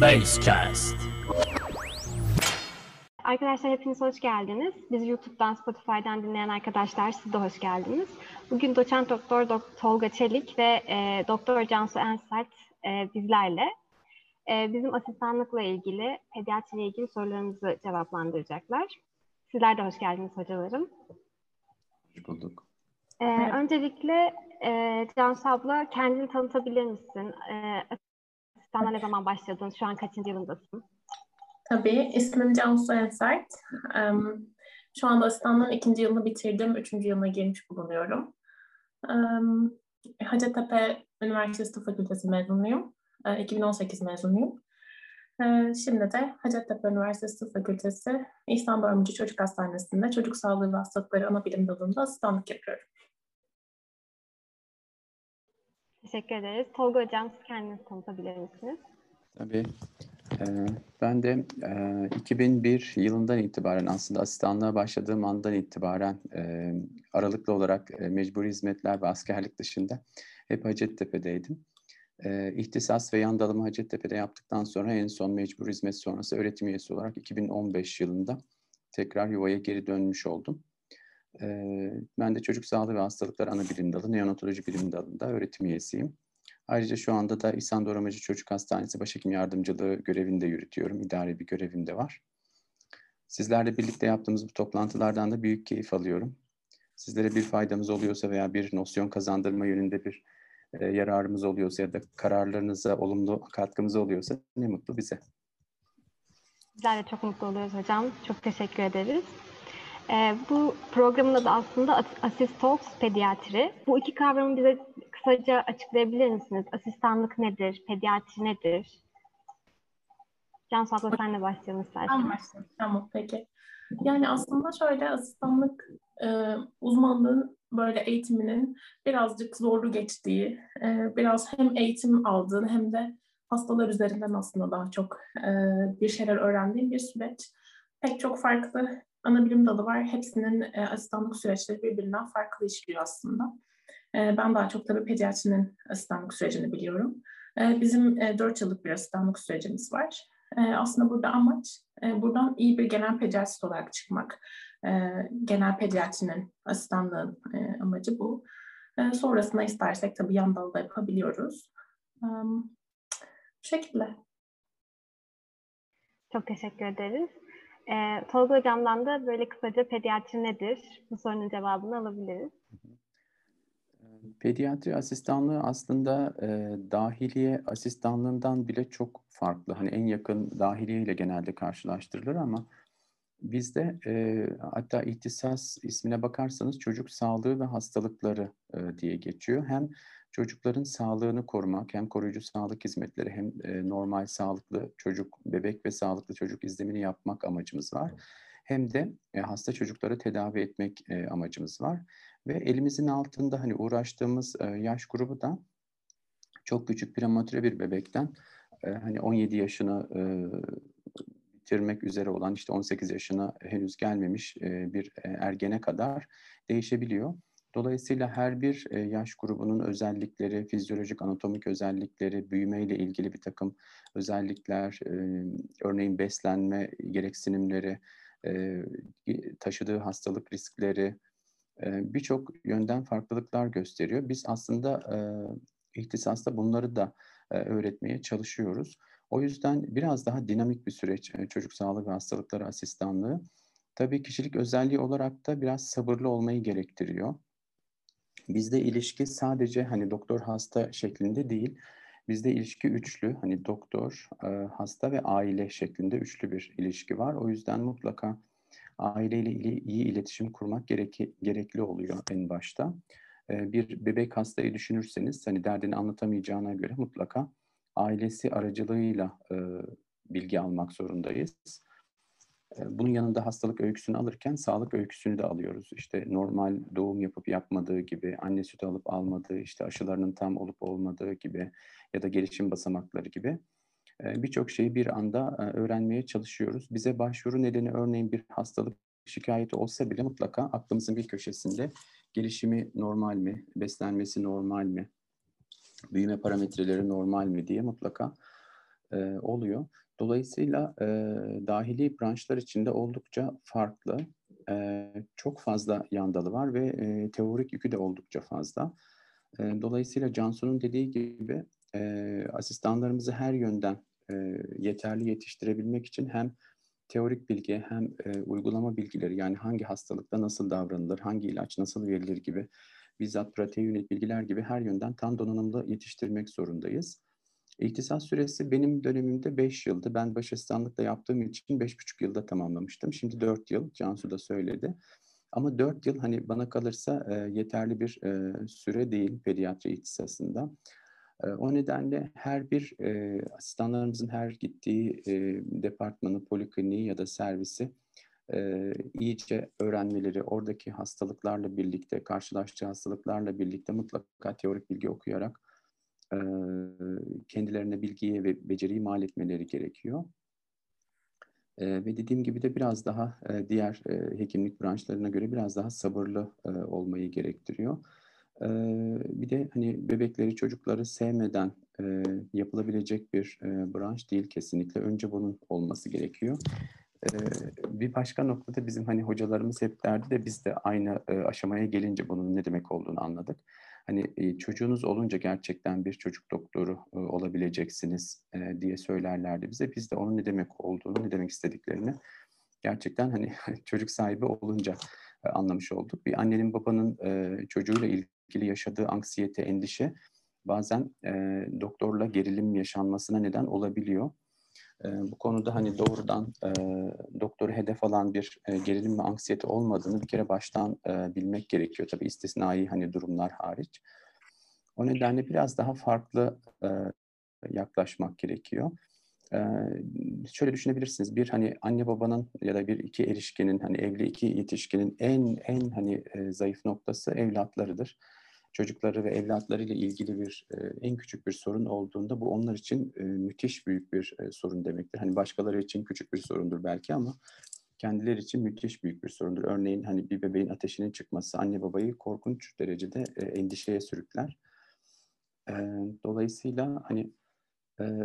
Basecast. Arkadaşlar hepiniz hoş geldiniz. Bizi YouTube'dan, Spotify'dan dinleyen arkadaşlar siz de hoş geldiniz. Bugün doçent doktor Tolga Çelik ve doktor Cansu Enset bizlerle. Bizim asistanlıkla ilgili, pediatriyle ilgili sorularımızı cevaplandıracaklar. Sizler de hoş geldiniz hocalarım. Hoş bulduk. Öncelikle Cansu abla kendini tanıtabilir misin? Asistanlığa ne zaman başladın? Şu an kaçıncı yılındasın? Tabii. İsmim Cansu Enset. Şu anda asistanlığın 2. yılını bitirdim. 3. yılına girmiş bulunuyorum. Hacettepe Üniversitesi Tıp Fakültesi mezunuyum. 2018 mezunuyum. Şimdi de Hacettepe Üniversitesi Tıp Fakültesi İhsan Doğramacı Çocuk Hastanesi'nde Çocuk Sağlığı ve Hastalıkları Ana Bilim Dalı'nda asistanlık yapıyorum. Teşekkür ederiz. Tolga Hocam, siz kendinizi tanıtabilir misiniz? Tabii. Ben de 2001 yılından itibaren, aslında asistanlığa başladığım andan itibaren aralıklı olarak mecburi hizmetler ve askerlik dışında hep Hacettepe'deydim. İhtisas ve yan dalımı Hacettepe'de yaptıktan sonra en son mecbur hizmet sonrası öğretim üyesi olarak 2015 yılında tekrar yuvaya geri dönmüş oldum. Ben de Çocuk Sağlığı ve Hastalıklar Ana Bilim Dalı, Neonatoloji Bilim Dalı'nda öğretim üyesiyim. Ayrıca şu anda da İhsan Doğramacı Çocuk Hastanesi Başhekim Yardımcılığı görevini de yürütüyorum. İdari bir görevim de var. Sizlerle birlikte yaptığımız bu toplantılardan da büyük keyif alıyorum. Sizlere bir faydamız oluyorsa veya bir nosyon kazandırma yönünde bir yararımız oluyorsa ya da kararlarınıza olumlu katkımız oluyorsa ne mutlu bize. Bizler de çok mutlu oluyoruz hocam. Çok teşekkür ederiz. Bu programın adı aslında Assist Talks Pediatri. Bu iki kavramı bize kısaca açıklayabilir misiniz? Asistanlık nedir? Pediatri nedir? Cansu abla senle başlayalım istersen. Tamam, peki. Yani aslında şöyle, asistanlık uzmanlığın böyle eğitiminin birazcık zorlu geçtiği, biraz hem eğitim aldığın hem de hastalar üzerinden aslında daha çok bir şeyler öğrendiğin bir süreç. Pek çok farklı ana bilim dalı var. Hepsinin asistanlık süreçleri birbirinden farklı işliyor aslında. Ben daha çok tabii pediatrinin asistanlık sürecini biliyorum. Bizim 4 yıllık bir asistanlık sürecimiz var. Aslında burada amaç buradan iyi bir genel pediatrist olarak çıkmak. Genel pediatrinin asistanlığın amacı bu. Sonrasında istersek tabii yan dalda yapabiliyoruz. Bu şekilde. Çok teşekkür ederiz. Tolga Hocam'dan da böyle kısaca pediatri nedir? Bu sorunun cevabını alabiliriz. Pediatri asistanlığı aslında dahiliye asistanlığından bile çok farklı. Hani en yakın dahiliye ile genelde karşılaştırılır ama bizde hatta ihtisas ismine bakarsanız çocuk sağlığı ve hastalıkları diye geçiyor. Hem çocukların sağlığını korumak, hem koruyucu sağlık hizmetleri, hem normal sağlıklı çocuk, bebek ve sağlıklı çocuk izlemini yapmak amacımız var. Hem de hasta çocukları tedavi etmek amacımız var. Ve elimizin altında hani uğraştığımız yaş grubu da çok küçük prematüre bir bebekten hani 17 yaşını bitirmek üzere olan, işte 18 yaşına henüz gelmemiş bir ergene kadar değişebiliyor. Dolayısıyla her bir yaş grubunun özellikleri, fizyolojik, anatomik özellikleri, büyümeyle ilgili bir takım özellikler, örneğin beslenme gereksinimleri, taşıdığı hastalık riskleri, birçok yönden farklılıklar gösteriyor. Biz aslında ihtisasta bunları da öğretmeye çalışıyoruz. O yüzden biraz daha dinamik bir süreç çocuk sağlığı ve hastalıkları asistanlığı. Tabii kişilik özelliği olarak da biraz sabırlı olmayı gerektiriyor. Bizde ilişki sadece hani doktor hasta şeklinde değil, bizde ilişki üçlü, hani doktor, hasta ve aile şeklinde üçlü bir ilişki var. O yüzden mutlaka aileyle iyi iletişim kurmak gerekli oluyor en başta. Bir bebek hastayı düşünürseniz hani derdini anlatamayacağına göre mutlaka ailesi aracılığıyla bilgi almak zorundayız. Bunun yanında hastalık öyküsünü alırken sağlık öyküsünü de alıyoruz. İşte normal doğum yapıp yapmadığı gibi, anne sütü alıp almadığı, işte aşılarının tam olup olmadığı gibi ya da gelişim basamakları gibi birçok şeyi bir anda öğrenmeye çalışıyoruz. Bize başvuru nedeni örneğin bir hastalık şikayeti olsa bile mutlaka aklımızın bir köşesinde gelişimi normal mi, beslenmesi normal mi, büyüme parametreleri normal mi diye mutlaka oluyor. Dolayısıyla dahili branşlar içinde oldukça farklı, çok fazla yandalı var ve teorik yükü de oldukça fazla. Dolayısıyla Cansu'nun dediği gibi asistanlarımızı her yönden yeterli yetiştirebilmek için hem teorik bilgi hem uygulama bilgileri, yani hangi hastalıkta nasıl davranılır, hangi ilaç nasıl verilir gibi, bizzat pratiğe yönelik bilgiler gibi her yönden tam donanımlı yetiştirmek zorundayız. İhtisas süresi benim dönemimde 5 yıldı. Ben baş asistanlıkla yaptığım için 5,5 yılda tamamlamıştım. Şimdi 4 yıl, Cansu da söyledi. Ama 4 yıl hani bana kalırsa yeterli bir süre değil pediatri ihtisasında. O nedenle her bir asistanlarımızın her gittiği departmanı, polikliniği ya da servisi iyice öğrenmeleri, oradaki hastalıklarla birlikte, karşılaştığı hastalıklarla birlikte mutlaka teorik bilgi okuyarak kendilerine bilgiye ve beceriyi mal etmeleri gerekiyor. Ve dediğim gibi de biraz daha diğer hekimlik branşlarına göre biraz daha sabırlı olmayı gerektiriyor. Bir de hani bebekleri, çocukları sevmeden yapılabilecek bir branş değil kesinlikle. Önce bunun olması gerekiyor. Bir başka noktada bizim hani hocalarımız hep derdi de biz de aynı aşamaya gelince bunun ne demek olduğunu anladık. Hani çocuğunuz olunca gerçekten bir çocuk doktoru olabileceksiniz diye söylerlerdi bize. Biz de onun ne demek olduğunu, ne demek istediklerini gerçekten hani çocuk sahibi olunca anlamış olduk. Bir annenin, babanın çocuğuyla ilgili yaşadığı anksiyete, endişe bazen doktorla gerilim yaşanmasına neden olabiliyor. Bu konuda hani doğrudan doktoru hedef alan bir gerilim ve anksiyete olmadığını bir kere baştan bilmek gerekiyor. Tabii istisnai hani durumlar hariç. O nedenle biraz daha farklı yaklaşmak gerekiyor. Şöyle düşünebilirsiniz. Bir hani anne babanın ya da bir iki erişkinin, hani evli iki yetişkinin en hani zayıf noktası evlatlarıdır. Çocukları ve evlatlarıyla ilgili bir en küçük bir sorun olduğunda bu onlar için müthiş büyük bir sorun demektir. Hani başkaları için küçük bir sorundur belki ama kendileri için müthiş büyük bir sorundur. Örneğin hani bir bebeğin ateşinin çıkması anne babayı korkunç derecede endişeye sürükler. Dolayısıyla hani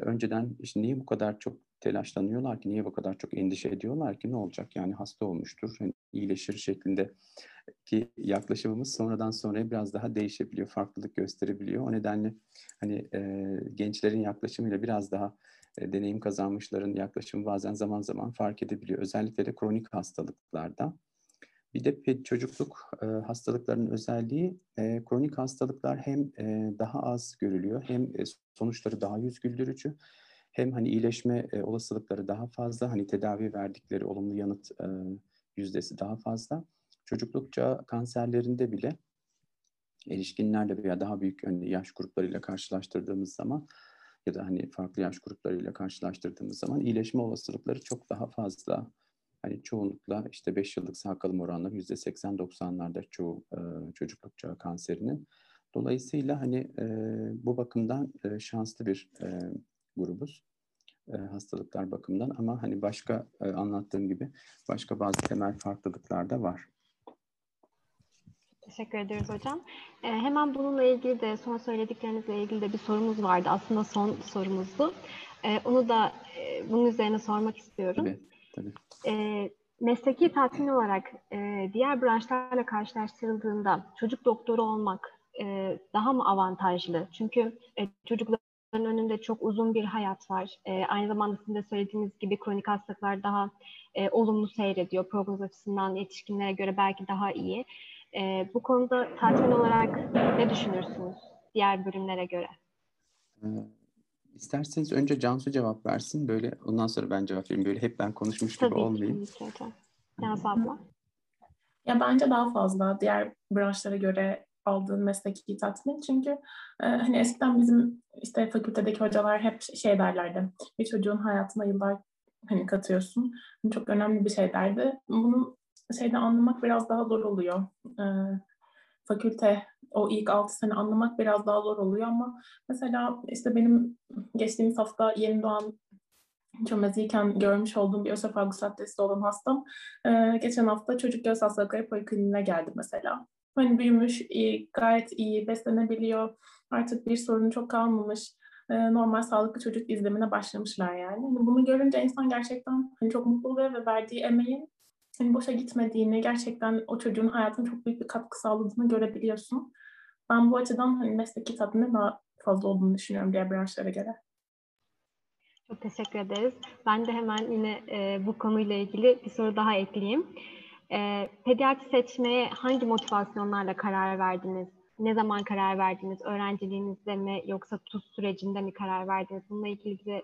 önceden işte niye bu kadar çok telaşlanıyorlar ki, niye bu kadar çok endişe ediyorlar ki, ne olacak yani hasta olmuştur, yani iyileşir şeklindeki yaklaşımımız sonradan sonraya biraz daha değişebiliyor, farklılık gösterebiliyor. O nedenle hani gençlerin yaklaşımıyla biraz daha deneyim kazanmışların yaklaşımı bazen zaman zaman fark edebiliyor. Özellikle de kronik hastalıklarda. Bir de çocukluk hastalıklarının özelliği, kronik hastalıklar hem daha az görülüyor, hem sonuçları daha yüz güldürücü, hem hani iyileşme olasılıkları daha fazla, hani tedavi verdikleri olumlu yanıt yüzdesi daha fazla. Çocukluk çağı kanserlerinde bile erişkinlerle veya daha büyük hani yaş gruplarıyla karşılaştırdığımız zaman ya da hani farklı yaş gruplarıyla karşılaştırdığımız zaman iyileşme olasılıkları çok daha fazla. Hani çoğunlukla işte 5 yıllık sağ kalım oranları %80-90'larda çoğu çocukluk çağı kanserinin. Dolayısıyla hani bu bakımdan şanslı bir grubuz hastalıklar bakımından, ama hani başka anlattığım gibi başka bazı temel farklılıklar da var. Teşekkür ediyoruz hocam. Hemen bununla ilgili de son söylediklerinizle ilgili de bir sorumuz vardı. Aslında son sorumuzdu. Onu da bunun üzerine sormak istiyorum. Evet. Tabii. Mesleki tatmin olarak diğer branşlarla karşılaştırıldığında çocuk doktoru olmak daha mı avantajlı? Çünkü çocukların önünde çok uzun bir hayat var. Aynı zamanda sizin de söylediğiniz gibi kronik hastalıklar daha olumlu seyrediyor. Prognoz açısından yetişkinlere göre belki daha iyi. Bu konuda tatmin olarak ne düşünürsünüz diğer bölümlere göre? İsterseniz önce Cansu cevap versin, böyle ondan sonra ben cevap vereyim, böyle hep ben konuşmuş gibi olmayayım. Tabii ki. Cansu abla. Ya bence daha fazla diğer branşlara göre aldığın mesleki tatmin, çünkü hani eskiden bizim işte fakültedeki hocalar hep şey derlerdi, bir çocuğun hayatına yıllar hani katıyorsun, çok önemli bir şey derdi. Bunu şeyden anlamak biraz daha zor oluyor. Fakülte o ilk 6 sene anlamak biraz daha zor oluyor, ama mesela işte benim geçtiğimiz hafta yeni doğan çömeziyken görmüş olduğum bir ösofagus abdesti olan hastam geçen hafta çocuk göğüs hastalıkları polikliniğine geldi mesela. Hani büyümüş, gayet iyi beslenebiliyor, artık bir sorunu çok kalmamış. normal sağlıklı çocuk izlemine başlamışlar yani. Bunu görünce insan gerçekten çok mutlu oluyor ve verdiği emeğin boşa gitmediğini, gerçekten o çocuğun hayatına çok büyük bir katkı sağladığını görebiliyorsun. Ben bu açıdan mesleki tatminin daha fazla olduğunu düşünüyorum diğer branşlara göre. Çok teşekkür ederiz. Ben de hemen yine bu konuyla ilgili bir soru daha ekleyeyim. Pediatri seçmeye hangi motivasyonlarla karar verdiniz? Ne zaman karar verdiniz? Öğrenciliğinizde mi yoksa TUS sürecinde mi karar verdiniz? Bununla ilgili bize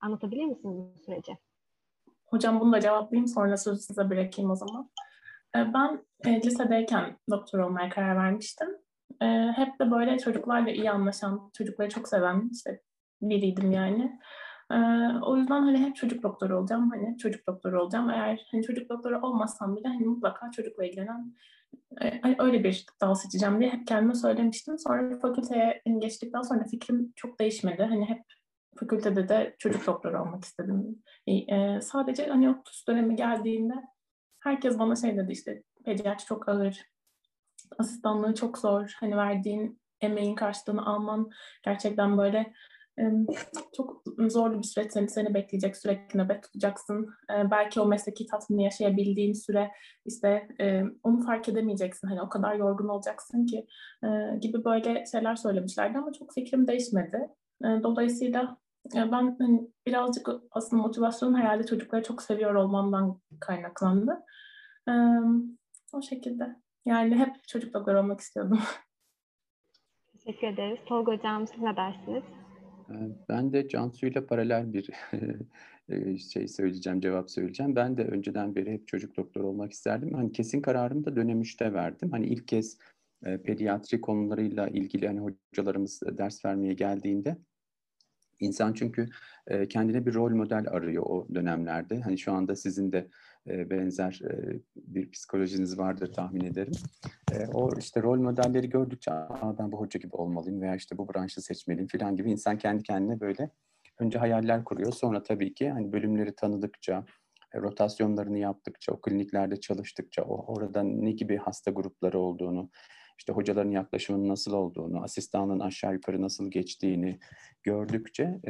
anlatabilir misiniz bu süreci? Hocam bunu da cevaplayayım, sonra sözü size bırakayım o zaman. Ben lisedeyken doktor olmaya karar vermiştim. Hep de böyle çocuklarla iyi anlaşan, çocukları çok seven biriydim yani. O yüzden hep çocuk doktoru olacağım, çocuk doktoru olacağım. Eğer çocuk doktoru olmasam bile mutlaka çocukla ilgilenen öyle bir dal seçeceğim diye hep kendime söylemiştim. Sonra fakülteye geçtikten sonra fikrim çok değişmedi. Hep fakültede de çocuk doktoru olmak istedim. Sadece o TUS dönemi geldiğinde herkes bana dedi pediatri çok ağır, asistanlığı çok zor, verdiğin emeğin karşılığını alman gerçekten böyle çok zorlu bir süreç, seni bekleyecek, sürekli nöbet tutacaksın. Belki o mesleki tatmini yaşayabildiğin süre onu fark edemeyeceksin. O kadar yorgun olacaksın ki gibi böyle şeyler söylemişlerdi ama çok fikrim değişmedi. Dolayısıyla ben birazcık aslında motivasyonum herhalde çocukları çok seviyor olmamdan kaynaklandı. O şekilde. Yani hep çocuk doktoru olmak istiyordum. Teşekkür ederiz. Tolga Hocam, siz ne dersiniz? Ben de Cansu ile paralel bir cevap söyleyeceğim. Ben de önceden beri hep çocuk doktoru olmak isterdim. Kesin kararımı da dönem 3'te verdim. İlk kez pediatri konularıyla ilgili hocalarımız ders vermeye geldiğinde insan çünkü kendine bir rol model arıyor o dönemlerde. Şu anda sizin de benzer bir psikolojiniz vardır tahmin ederim. O rol modelleri gördükçe ben bu hoca gibi olmalıyım veya bu branşı seçmeliyim falan gibi insan kendi kendine böyle önce hayaller kuruyor. Sonra tabii ki bölümleri tanıdıkça, rotasyonlarını yaptıkça, o kliniklerde çalıştıkça, orada ne gibi hasta grupları olduğunu, hocaların yaklaşımının nasıl olduğunu, asistanın aşağı yukarı nasıl geçtiğini gördükçe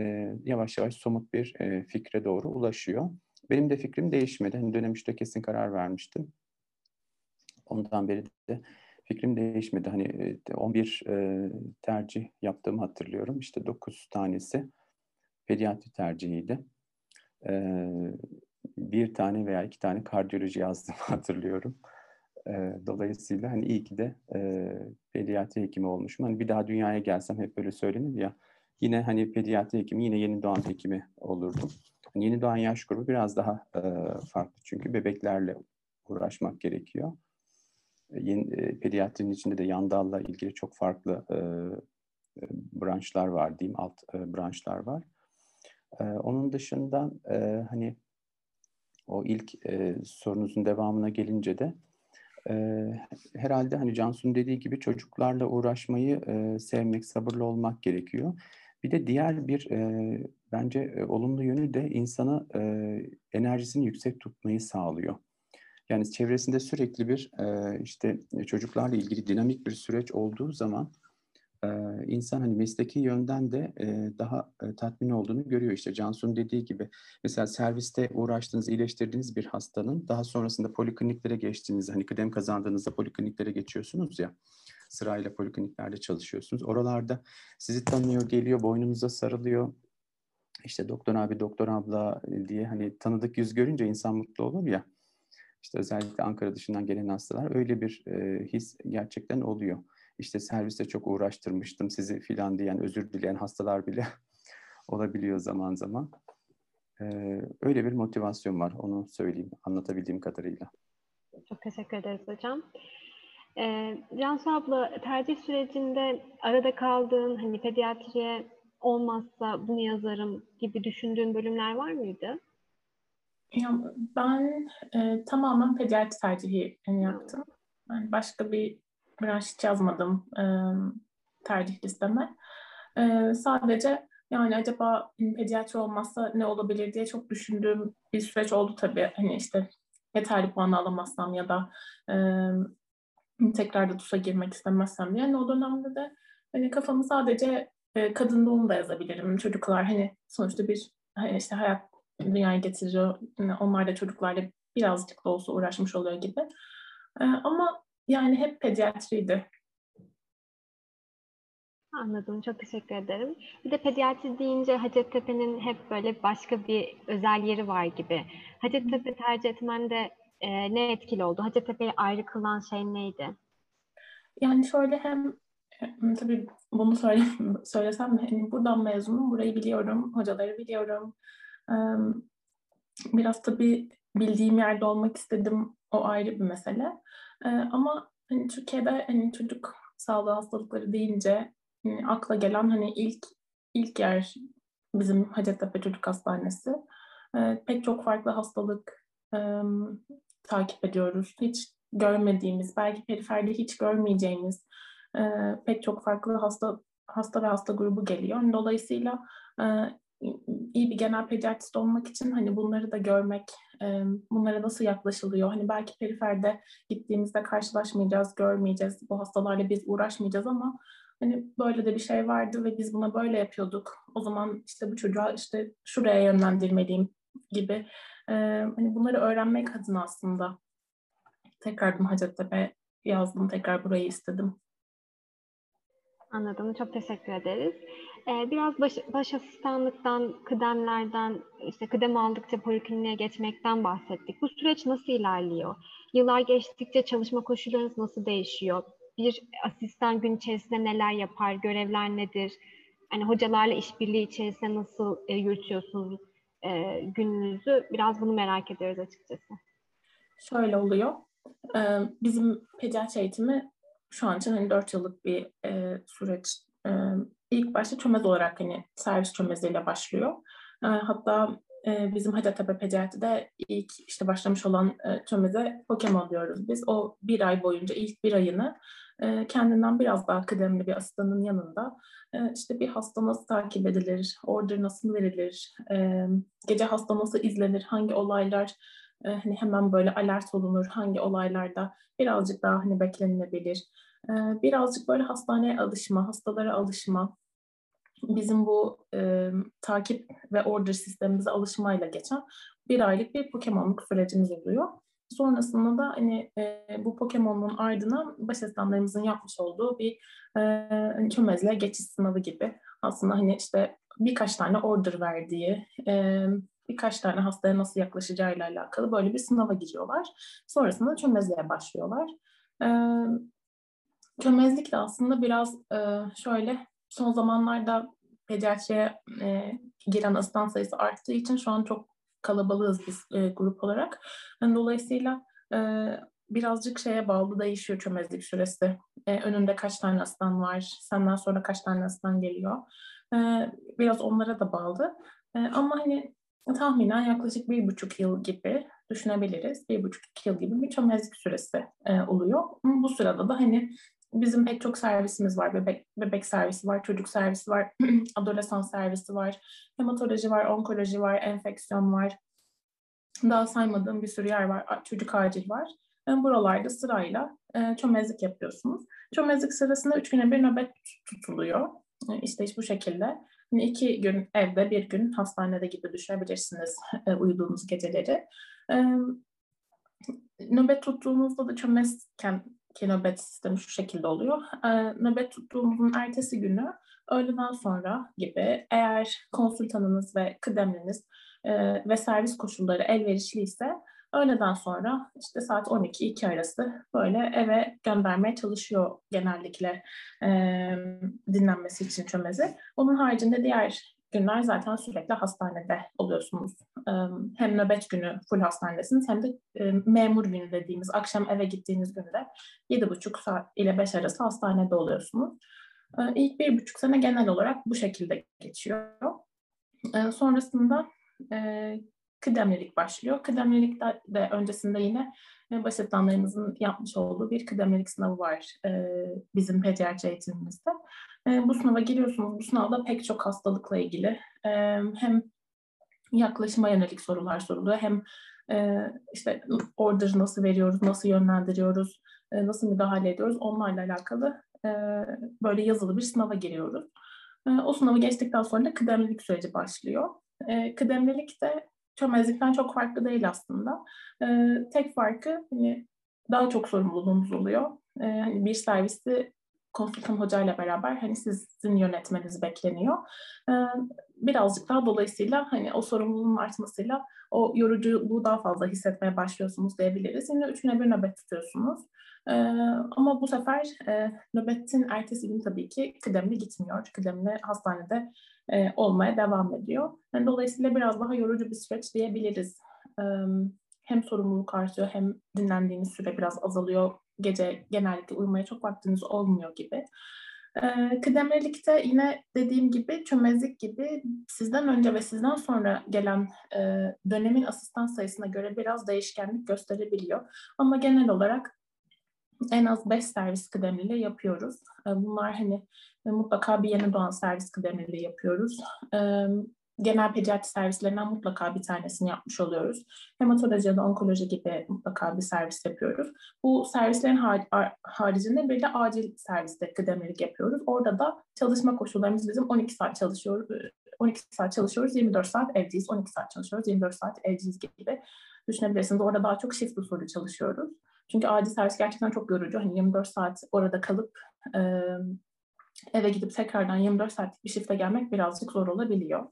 yavaş yavaş somut bir fikre doğru ulaşıyor. Benim de fikrim değişmedi. Dönem 3'te kesin karar vermiştim. Ondan beri de fikrim değişmedi. 11 tercih yaptığımı hatırlıyorum. 9 tanesi pediatri tercihiydi. Bir tane veya 2 tane kardiyoloji yazdığımı hatırlıyorum. Dolayısıyla iyi ki de pediatri hekimi olmuşum. Bir daha dünyaya gelsem hep böyle söylenir ya. Yine pediatri hekimi, yine yeni doğan hekimi olurdum. Yeni doğan yaş grubu biraz daha farklı çünkü bebeklerle uğraşmak gerekiyor. Pediatrinin içinde de yan dalla ilgili çok farklı branşlar var diyeyim, alt branşlar var. Onun dışında o ilk sorunuzun devamına gelince de herhalde Cansu'nun dediği gibi çocuklarla uğraşmayı sevmek, sabırlı olmak gerekiyor. Bir de diğer bir bence olumlu yönü de insana enerjisini yüksek tutmayı sağlıyor. Yani çevresinde sürekli bir çocuklarla ilgili dinamik bir süreç olduğu zaman insan mesleki yönden de daha tatmin olduğunu görüyor. Cansu'nun dediği gibi mesela serviste uğraştığınız, iyileştirdiğiniz bir hastanın daha sonrasında polikliniklere geçtiğinizde kıdem kazandığınızda polikliniklere geçiyorsunuz ya. Sırayla polikliniklerde çalışıyorsunuz. Oralarda sizi tanıyor, geliyor, boynunuza sarılıyor. Doktor abi, doktor abla diye tanıdık yüz görünce insan mutlu olur ya. Özellikle Ankara dışından gelen hastalar öyle bir his gerçekten oluyor. Serviste çok uğraştırmıştım sizi filan diyen, özür dileyen hastalar bile olabiliyor zaman zaman. Öyle bir motivasyon var, onu söyleyeyim anlatabildiğim kadarıyla. Çok teşekkür ederiz hocam. Cansu abla, tercih sürecinde arada kaldığın pediatriye olmazsa bunu yazarım gibi düşündüğün bölümler var mıydı? Ben tamamen pediatri tercihi yaptım. Yani başka bir branş hiç yazmadım tercih listeme. Sadece acaba pediatri olmazsa ne olabilir diye çok düşündüğüm bir süreç oldu tabii. Yeterli puan alamazsam ya da tekrar da TUS'a girmek istemezsem diye. O dönemde de kafamı sadece kadın doğum da yazabilirim. Çocuklar hani sonuçta bir işte hayat dünyaya getiriyor. Onlar da çocuklarla birazcık da olsa uğraşmış oluyor gibi. Ama yani hep pediatriydi. Anladım. Çok teşekkür ederim. Bir de pediatri deyince Hacettepe'nin hep böyle başka bir özel yeri var gibi. Hacettepe tercih etmende ne etkili oldu? Hacettepe'yi ayrı kılan şey neydi? Yani şöyle hem tabii bunu söylesem hani buradan mezunum, burayı biliyorum, hocaları biliyorum. Biraz tabii bildiğim yerde olmak istedim. O ayrı bir mesele. Ama hani Türkiye'de hani çocuk sağlığı hastalıkları deyince akla gelen hani ilk yer bizim Hacettepe Çocuk Hastanesi. Pek çok farklı hastalık takip ediyoruz. Hiç görmediğimiz, belki periferde hiç görmeyeceğimiz pek çok farklı hasta ve hasta grubu geliyor. Dolayısıyla iyi bir genel pediatrist olmak için hani bunları da görmek, bunlara nasıl yaklaşılıyor? Hani belki periferde gittiğimizde karşılaşmayacağız, görmeyeceğiz, bu hastalarla biz uğraşmayacağız ama hani böyle de bir şey vardı ve biz buna böyle yapıyorduk. O zaman işte bu çocuğa işte şuraya yönlendirmeliyim gibi. Hani bunları öğrenmek adına aslında tekrar Hacettepe yazdım, tekrar burayı istedim. Anladım, çok teşekkür ederiz. Biraz baş asistanlıktan, kıdemlerden, işte kıdem aldıkça polikliniğe geçmekten bahsettik. Bu süreç nasıl ilerliyor? Yıllar geçtikçe çalışma koşullarınız nasıl değişiyor? Bir asistan gün içerisinde neler yapar, görevler nedir? Hani hocalarla işbirliği içerisinde nasıl yürütüyorsunuz gününüzü? Biraz bunu merak ediyoruz açıkçası. Şöyle oluyor. Bizim pediatri eğitimi şu an için hani 4 yıllık bir süreç. İlk başta çömez olarak hani servis çömeziyle başlıyor. Hatta bizim Hacettepe Pediatri'de ilk işte başlamış olan çömeze Pokemon diyoruz biz. O bir ay boyunca ilk bir ayını kendinden biraz daha kıdemli bir asistanın yanında işte bir hasta nasıl takip edilir, order nasıl verilir, gece hasta nasıl izlenir, hangi olaylar hani hemen böyle alert olunur, hangi olaylarda birazcık daha hani beklenilebilir. Birazcık böyle hastaneye alışma, hastalara alışma, bizim bu takip ve order sistemimize alışmayla geçen bir aylık bir Pokemon'luk sürecimiz oluyor. Sonrasında da hani bu Pokemon'un ardına baş asistanlarımızın yapmış olduğu bir çömezle geçiş sınavı gibi. Aslında hani işte birkaç tane order verdiği, birkaç tane hastaya nasıl yaklaşacağıyla alakalı böyle bir sınava giriyorlar. Sonrasında çömezliğe başlıyorlar. Çömezlik de aslında biraz şöyle... Son zamanlarda pediatriye giren asistan sayısı arttığı için şu an çok kalabalığız biz grup olarak. Yani dolayısıyla birazcık şeye bağlı değişiyor çömezlik süresi. Önünde kaç tane asistan var, senden sonra kaç tane asistan geliyor. Biraz onlara da bağlı. Ama hani tahminen yaklaşık 1,5 yıl gibi düşünebiliriz. 1,5-2 yıl gibi bir çömezlik süresi oluyor. Bu sırada da hani... Bizim pek çok servisimiz var. Bebek servisi var, çocuk servisi var, adolesan servisi var, hematoloji var, onkoloji var, enfeksiyon var. Daha saymadığım bir sürü yer var. Çocuk acil var. Buralarda sırayla çömezlik yapıyorsunuz. Çömezlik sırasında 3 güne bir nöbet tutuluyor. İşte bu şekilde. 2 gün evde, 1 gün hastanede gibi düşünebilirsiniz uyuduğunuz geceleri. Nöbet tuttuğunuzda da çömezken ki nöbet sistemi şu şekilde oluyor. Nöbet tuttuğumuzun ertesi günü öğleden sonra gibi eğer konsültanınız ve kıdemliniz ve servis koşulları elverişliyse öğleden sonra işte saat 12-2 arası böyle eve göndermeye çalışıyor genellikle dinlenmesi için çömezi. Onun haricinde diğer günler zaten sürekli hastanede oluyorsunuz. Hem nöbet günü full hastanedesiniz hem de memur günü dediğimiz akşam eve gittiğiniz günde 7,5 saat ile 5 arası hastanede oluyorsunuz. İlk 1,5 sene genel olarak bu şekilde geçiyor. Sonrasında kıdemlilik başlıyor. Kıdemlilik de öncesinde yine baş asistanlarımızın yapmış olduğu bir kıdemlilik sınavı var bizim pediatri eğitimimizde. Bu sınava giriyorsunuz. Bu sınavda pek çok hastalıkla ilgili hem yaklaşıma yönelik sorular soruluyor, hem işte order nasıl veriyoruz, nasıl yönlendiriyoruz, nasıl müdahale ediyoruz onlarla alakalı böyle yazılı bir sınava giriyoruz. O sınavı geçtikten sonra da kıdemlilik süreci başlıyor. Kıdemlilik de çömezlikten çok farklı değil aslında. Tek farkı daha çok sorumluluğumuz oluyor. Bir servisi konsültan hocayla beraber sizin yönetmeniz bekleniyor. Birazcık daha dolayısıyla o sorumluluğun artmasıyla o yoruculuğu daha fazla hissetmeye başlıyorsunuz diyebiliriz. Yine 3'üne 1 nöbet tutuyorsunuz. Ama bu sefer nöbetin ertesi günü tabii ki kıdemli gitmiyor. Kıdemli hastanede olmaya devam ediyor. Dolayısıyla biraz daha yorucu bir süreç diyebiliriz. Hem sorumluluk artıyor hem dinlendiğiniz süre biraz azalıyor. Gece genellikle uyumaya çok vaktiniz olmuyor gibi. Kıdemlilikte yine dediğim gibi çömezlik gibi sizden önce ve sizden sonra gelen dönemin asistan sayısına göre biraz değişkenlik gösterebiliyor. Ama genel olarak en az 5 servis kıdemliliği yapıyoruz. Bunlar mutlaka bir yeni doğan servis kıdemliliği yapıyoruz. Genel pediatri servislerinden mutlaka bir tanesini yapmış oluyoruz. Hematoloji ya da onkoloji gibi mutlaka bir servis yapıyoruz. Bu servislerin haricinde bir de acil serviste kıdemlilik yapıyoruz. Orada da çalışma koşullarımız bizim 12 saat çalışıyoruz, 24 saat evdeyiz, 12 saat çalışıyoruz, 24 saat evdeyiz gibi düşünebilirsiniz. Orada daha çok shift usulü çalışıyoruz. Çünkü acil servis gerçekten çok yorucu. 24 saat orada kalıp eve gidip tekrardan 24 saatlik bir shifte gelmek birazcık zor olabiliyor.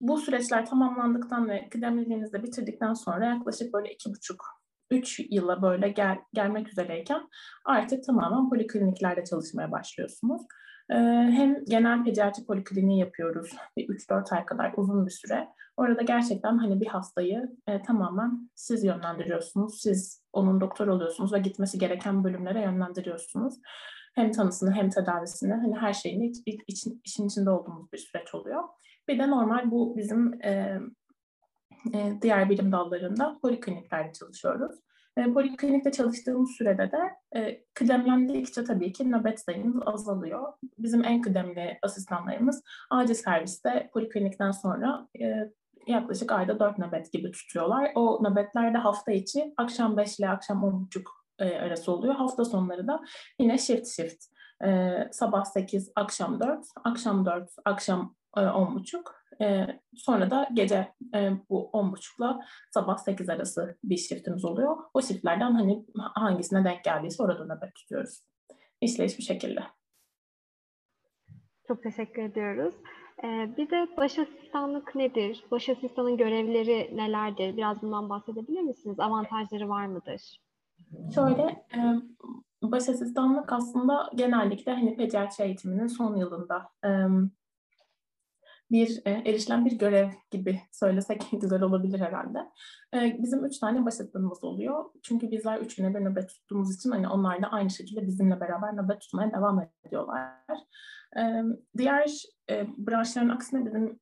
Bu süreçler tamamlandıktan ve kıdemliliğinizi de bitirdikten sonra yaklaşık böyle 2,5-3 yıla böyle gelmek üzereyken artık tamamen polikliniklerde çalışmaya başlıyorsunuz. Hem genel pediatri polikliniği yapıyoruz bir 3-4 ay kadar uzun bir süre. Orada gerçekten bir hastayı tamamen siz yönlendiriyorsunuz. Siz onun doktor oluyorsunuz ve gitmesi gereken bölümlere yönlendiriyorsunuz. Hem tanısını hem tedavisini her şeyini işin içinde olduğumuz bir süreç oluyor. Bir de normal bu bizim diğer bilim dallarında polikliniklerde çalışıyoruz. Poliklinikte çalıştığımız sürede de kıdemlendikçe tabii ki nöbet sayımız azalıyor. Bizim en kıdemli asistanlarımız acil serviste poliklinikten sonra yaklaşık ayda 4 nöbet gibi tutuyorlar. O nöbetlerde hafta içi akşam 5 ile akşam 10.30 arası oluyor. Hafta sonları da yine shift. Sabah 8, akşam 4, akşam 4, akşam 10.30. Sonra da gece bu 10.30'la sabah 8 arası bir shiftimiz oluyor. O shiftlerden hangisine denk geldiyse orada nöbet tutuyoruz. İşleyiş bu şekilde. Çok teşekkür ediyoruz. Bir de baş asistanlık nedir? Baş asistanın görevleri nelerdir? Biraz bundan bahsedebilir misiniz? Avantajları var mıdır? Şöyle, baş asistanlık aslında genellikle pediatri eğitiminin son yılında erişilen bir görev gibi söylesek güzel olabilir herhalde. Bizim 3 tane baş asistanımız oluyor. Çünkü bizler 3'üne 1 nöbet tuttuğumuz için onlar da aynı şekilde bizimle beraber nöbet tutmaya devam ediyorlar. Diğer branşların aksine bizim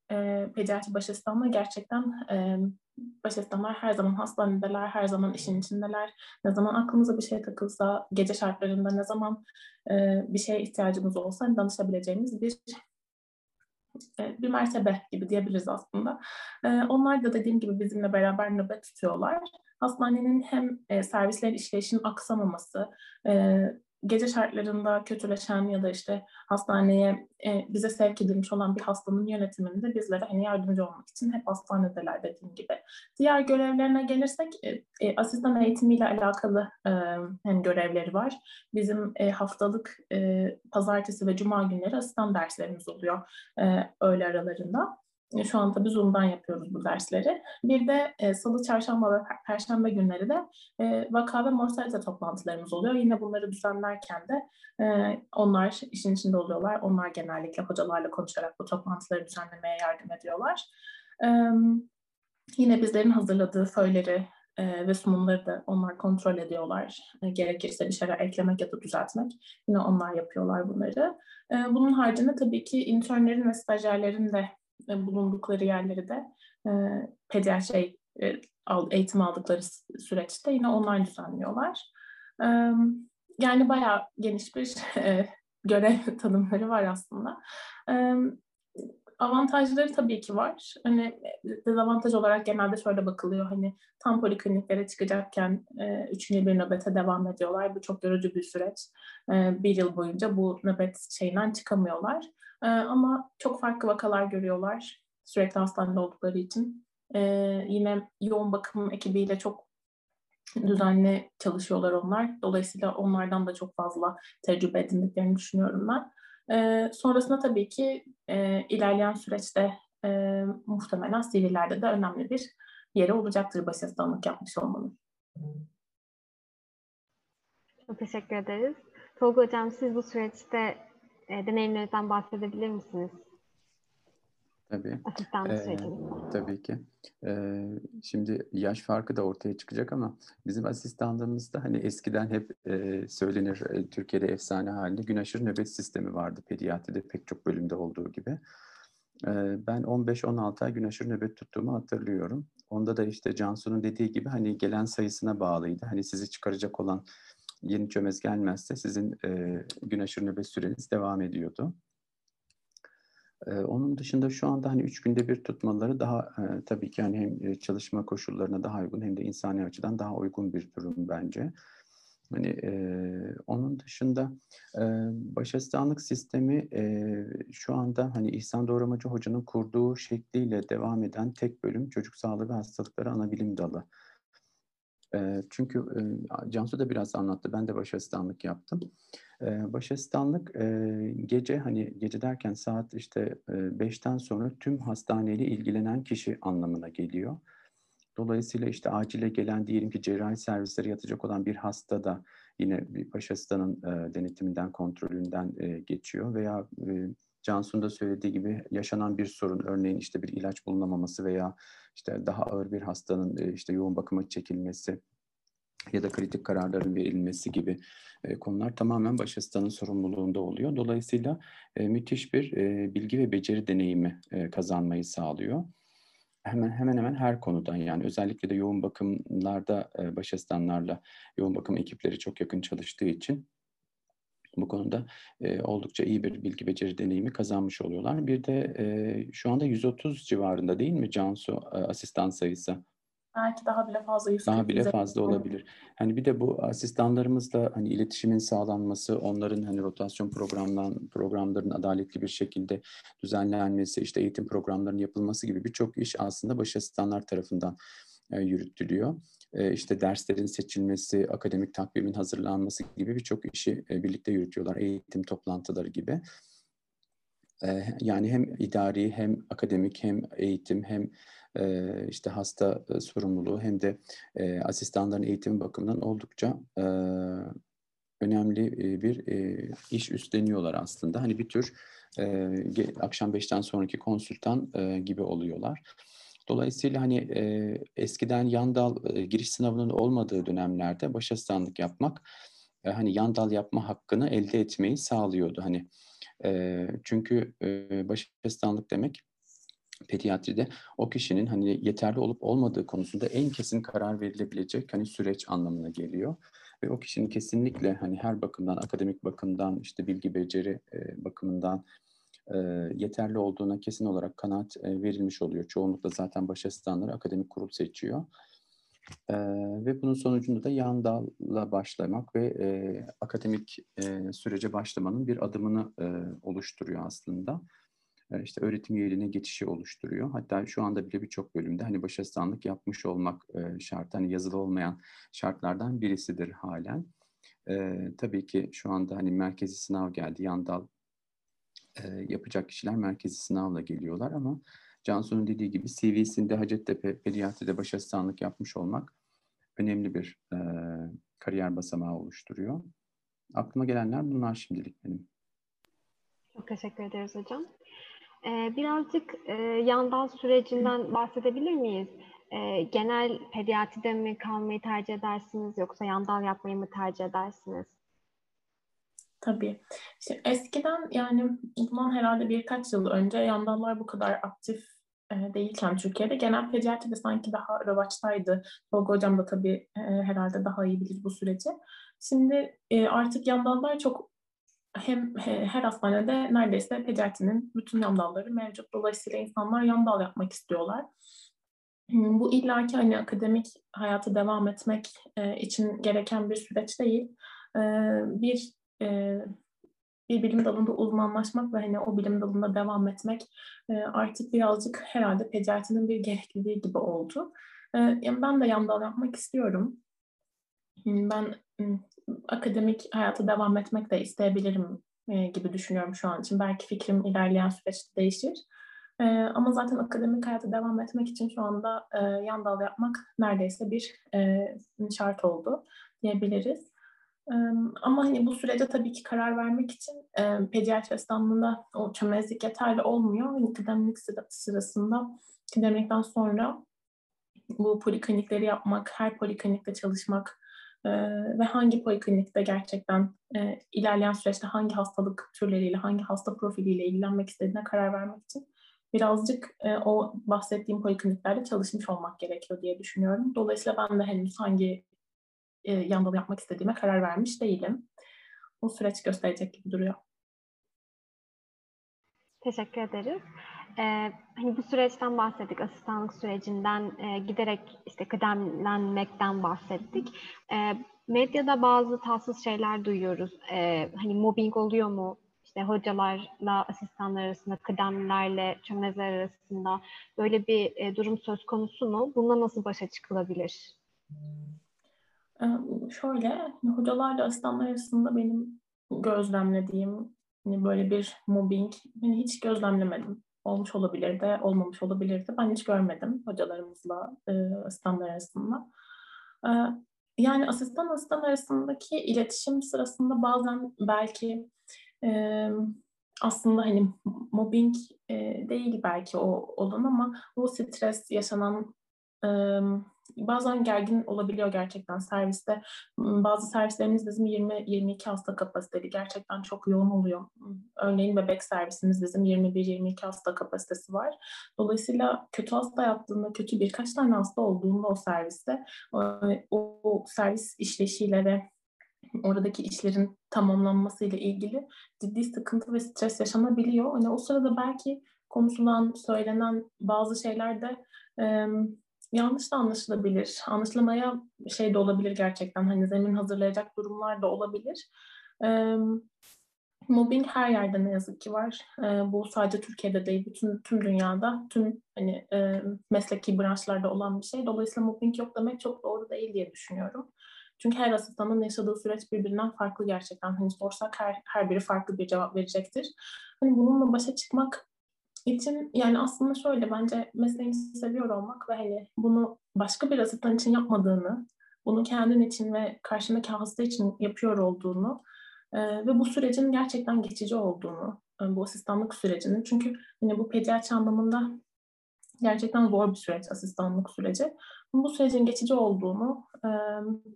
pediatri baş asistanlığı gerçekten baş asistanlar her zaman hastanedeler, her zaman işin içindeler. Ne zaman aklımıza bir şey takılsa, gece şartlarında ne zaman bir şeye ihtiyacımız olsa danışabileceğimiz bir mertebe gibi diyebiliriz aslında. Onlar da dediğim gibi bizimle beraber nöbet tutuyorlar. Hastanenin hem servislerin işleyişinin aksamaması, gece şartlarında kötüleşen ya da hastaneye bize sevk edilmiş olan bir hastanın yönetiminde bizlere yardımcı olmak için hep hastanedeler dediğim gibi. Diğer görevlerine gelirsek asistan eğitimiyle alakalı görevleri var. Bizim haftalık pazartesi ve cuma günleri asistan derslerimiz oluyor öğle aralarında. Şu an tabii Zoom'dan yapıyoruz bu dersleri. Bir de salı, çarşamba ve perşembe günleri de vaka ve mortalite toplantılarımız oluyor. Yine bunları düzenlerken de onlar işin içinde oluyorlar. Onlar genellikle hocalarla konuşarak bu toplantıları düzenlemeye yardım ediyorlar. Yine bizlerin hazırladığı föyleri ve sunumları da onlar kontrol ediyorlar. Gerekirse bir şeyler eklemek ya da düzeltmek. Yine onlar yapıyorlar bunları. Bunun haricinde tabii ki internlerin ve stajyerlerin de bulundukları yerleri de pediatri eğitim aldıkları süreçte yine onlar düzenliyorlar. Yani bayağı geniş bir görev tanımları var aslında. Avantajları tabii ki var. Hani dezavantaj olarak genelde şöyle bakılıyor. Hani tam polikliniklere çıkacakken 3'ünü bir nöbete devam ediyorlar. Bu çok yorucu bir süreç. Bir yıl boyunca bu nöbet şeyinden çıkamıyorlar. Ama çok farklı vakalar görüyorlar. Sürekli hastanede oldukları için. Yine yoğun bakım ekibiyle çok düzenli çalışıyorlar onlar. Dolayısıyla onlardan da çok fazla tecrübe edindiklerini düşünüyorum ben. Sonrasında tabii ki ilerleyen süreçte muhtemelen CV'lerde de önemli bir yeri olacaktır baş asistanlık yapmış olmanın. Çok teşekkür ederiz. Tolga Hocam, siz bu süreçte deneyimlerinizden bahsedebilir misiniz? Tabii. Asistanlık sürecinde. Tabii ki. Şimdi yaş farkı da ortaya çıkacak ama bizim asistanlığımızda hani eskiden hep söylenir, Türkiye'de efsane halinde gün aşırı nöbet sistemi vardı pediatride pek çok bölümde olduğu gibi. Ben 15-16 ay gün aşırı nöbet tuttuğumu hatırlıyorum. Onda da işte Cansu'nun dediği gibi hani gelen sayısına bağlıydı. Hani sizi çıkaracak olan yeni çömez gelmezse sizin gün aşırı nöbet süreniz devam ediyordu. Onun dışında şu anda hani 3 günde bir tutmaları daha tabii ki hani hem çalışma koşullarına daha uygun hem de insani açıdan daha uygun bir durum bence. Hani onun dışında baş asistanlık sistemi şu anda hani İhsan Doğramacı Hoca'nın kurduğu şekliyle devam eden tek bölüm çocuk sağlığı ve hastalıkları ana bilim dalı. Çünkü Cansu da biraz anlattı. Ben de baş asistanlık yaptım. Baş asistanlık gece hani gece derken saat işte 5'ten sonra tüm hastaneyle ilgilenen kişi anlamına geliyor. Dolayısıyla işte acile gelen diyelim ki cerrahi servislere yatacak olan bir hasta da yine bir baş asistanın denetiminden, kontrolünden geçiyor veya Cansu'nun da söylediği gibi yaşanan bir sorun, örneğin işte bir ilaç bulunamaması veya işte daha ağır bir hastanın işte yoğun bakıma çekilmesi ya da kritik kararların verilmesi gibi konular tamamen baş asistanın sorumluluğunda oluyor. Dolayısıyla müthiş bir bilgi ve beceri deneyimi kazanmayı sağlıyor. Hemen hemen her konudan, yani özellikle de yoğun bakımlarda baş asistanlarla yoğun bakım ekipleri çok yakın çalıştığı için bu konuda oldukça iyi bir bilgi beceri deneyimi kazanmış oluyorlar. Bir de şu anda 130 civarında değil mi Cansu asistan sayısı? Belki daha bile fazla. Daha bile fazla olabilir. Hani bir de bu asistanlarımızla hani iletişimin sağlanması, onların hani rotasyon programlarının adaletli bir şekilde düzenlenmesi, işte eğitim programlarının yapılması gibi birçok iş aslında baş asistanlar tarafından yürütülüyor. İşte derslerin seçilmesi, akademik takvimin hazırlanması gibi birçok işi birlikte yürütüyorlar. Eğitim toplantıları gibi. Yani hem idari, hem akademik, hem eğitim, hem işte hasta sorumluluğu, hem de asistanların eğitimi bakımından oldukça önemli bir iş üstleniyorlar aslında. Hani bir tür akşam 5'ten sonraki konsültan gibi oluyorlar. Dolayısıyla hani eskiden yan dal giriş sınavının olmadığı dönemlerde baş asistanlık yapmak hani yan dal yapma hakkını elde etmeyi sağlıyordu. Hani çünkü baş asistanlık demek pediatride o kişinin hani yeterli olup olmadığı konusunda en kesin karar verilebilecek hani süreç anlamına geliyor. Ve o kişinin kesinlikle hani her bakımdan, akademik bakımdan, işte bilgi beceri bakımından yeterli olduğuna kesin olarak kanaat verilmiş oluyor. Çoğunlukla zaten baş asistanları akademik kurul seçiyor. Ve bunun sonucunda da yan dalla başlamak ve akademik sürece başlamanın bir adımını oluşturuyor aslında. İşte öğretim üyeliğine geçişi oluşturuyor. Hatta şu anda bile birçok bölümde hani baş asistanlık yapmış olmak şartı, hani yazılı olmayan şartlardan birisidir halen. Tabii ki şu anda hani merkezi sınav geldi, yan dal yapacak kişiler merkezi sınavla geliyorlar ama Cansu'nun dediği gibi CV'sinde Hacettepe Pediatri'de baş asistanlık yapmış olmak önemli bir kariyer basamağı oluşturuyor. Aklıma gelenler bunlar şimdilik benim. Çok teşekkür ederiz hocam. Birazcık yandan sürecinden bahsedebilir miyiz? Genel pediatride mi kalmayı tercih edersiniz yoksa yandan yapmayı mı tercih edersiniz? Tabii. Şimdi eskiden, yani bundan herhalde birkaç yıl önce yandallar bu kadar aktif değilken Türkiye'de, genel pediatri de sanki daha rövaçtaydı. Tolga Hocam da tabii herhalde daha iyi bilir bu süreci. Şimdi artık yandallar çok hem her hastanede neredeyse pediatrinin bütün yan dalları mevcut. Dolayısıyla insanlar yan dal yapmak istiyorlar. Bu illaki hani akademik hayata devam etmek için gereken bir süreç değil. Bir bilim dalında uzmanlaşmak ve hani o bilim dalında devam etmek artık birazcık herhalde pediatrinin bir gerekliliği gibi oldu. Ben de yan dal yapmak istiyorum. Ben akademik hayata devam etmek de isteyebilirim gibi düşünüyorum şu an için. Belki fikrim ilerleyen süreçte değişir. Ama zaten akademik hayata devam etmek için şu anda yan dal yapmak neredeyse bir şart oldu diyebiliriz. Ama hani bu sürece tabii ki karar vermek için pediatri asistanlığında o çömezlik yeterli olmuyor. Yani akademik sırasında, akademikten sonra bu poliklinikleri yapmak, her poliklinikte çalışmak ve hangi poliklinikte gerçekten ilerleyen süreçte hangi hastalık türleriyle, hangi hasta profiliyle ilgilenmek istediğine karar vermek için birazcık o bahsettiğim polikliniklerde çalışmış olmak gerekiyor diye düşünüyorum. Dolayısıyla ben de henüz hangi yan dal yapmak istediğime karar vermiş değilim. Bu süreç gösterecek gibi duruyor. Teşekkür ederiz. Hani bu süreçten bahsettik, asistanlık sürecinden giderek işte kıdemlenmekten bahsettik. Medyada bazı tatsız şeyler duyuyoruz. Hani mobbing oluyor mu? İşte hocalarla asistanlar arasında, kıdemlerle çömezler arasında böyle bir durum söz konusu mu? Bununla nasıl başa çıkılabilir? Şöyle, hocalarla asistanlar arasında benim gözlemlediğim böyle bir mobbing hiç gözlemlemedim. Olmuş olabilir de, olmamış olabilir de. Ben hiç görmedim hocalarımızla asistanlar arasında. Yani asistan arasındaki iletişim sırasında bazen belki aslında hani mobbing değil belki o olan ama o stres yaşanan bazen gergin olabiliyor gerçekten serviste. Bazı servislerimiz bizim 20-22 hasta kapasiteli. Gerçekten çok yoğun oluyor. Örneğin bebek servisimiz bizim 21-22 hasta kapasitesi var. Dolayısıyla kötü hasta yaptığında, kötü birkaç tane hasta olduğunda o serviste o servis işleyişiyle ve oradaki işlerin tamamlanmasıyla ilgili ciddi sıkıntı ve stres yaşanabiliyor. Yani o sırada belki konuşulan, söylenen bazı şeyler de yanlış da anlaşılabilir. Anlaşılmaya şey de olabilir gerçekten. Hani zemin hazırlayacak durumlar da olabilir. Mobbing her yerde ne yazık ki var. Bu sadece Türkiye'de değil, tüm dünyada, tüm hani mesleki branşlarda olan bir şey. Dolayısıyla mobbing yok demek çok doğru değil diye düşünüyorum. Çünkü her asistanın yaşadığı süreç birbirinden farklı gerçekten. Hani sorsak her biri farklı bir cevap verecektir. Hani bununla başa çıkmak için yani aslında şöyle, bence mesleğini seviyor olmak ve hani bunu başka bir asistan için yapmadığını, bunu kendin için ve karşındaki hasta için yapıyor olduğunu ve bu sürecin gerçekten geçici olduğunu, bu asistanlık sürecinin. Çünkü hani bu pediatri anlamında gerçekten zor bir süreç asistanlık süreci. Bu sürecin geçici olduğunu,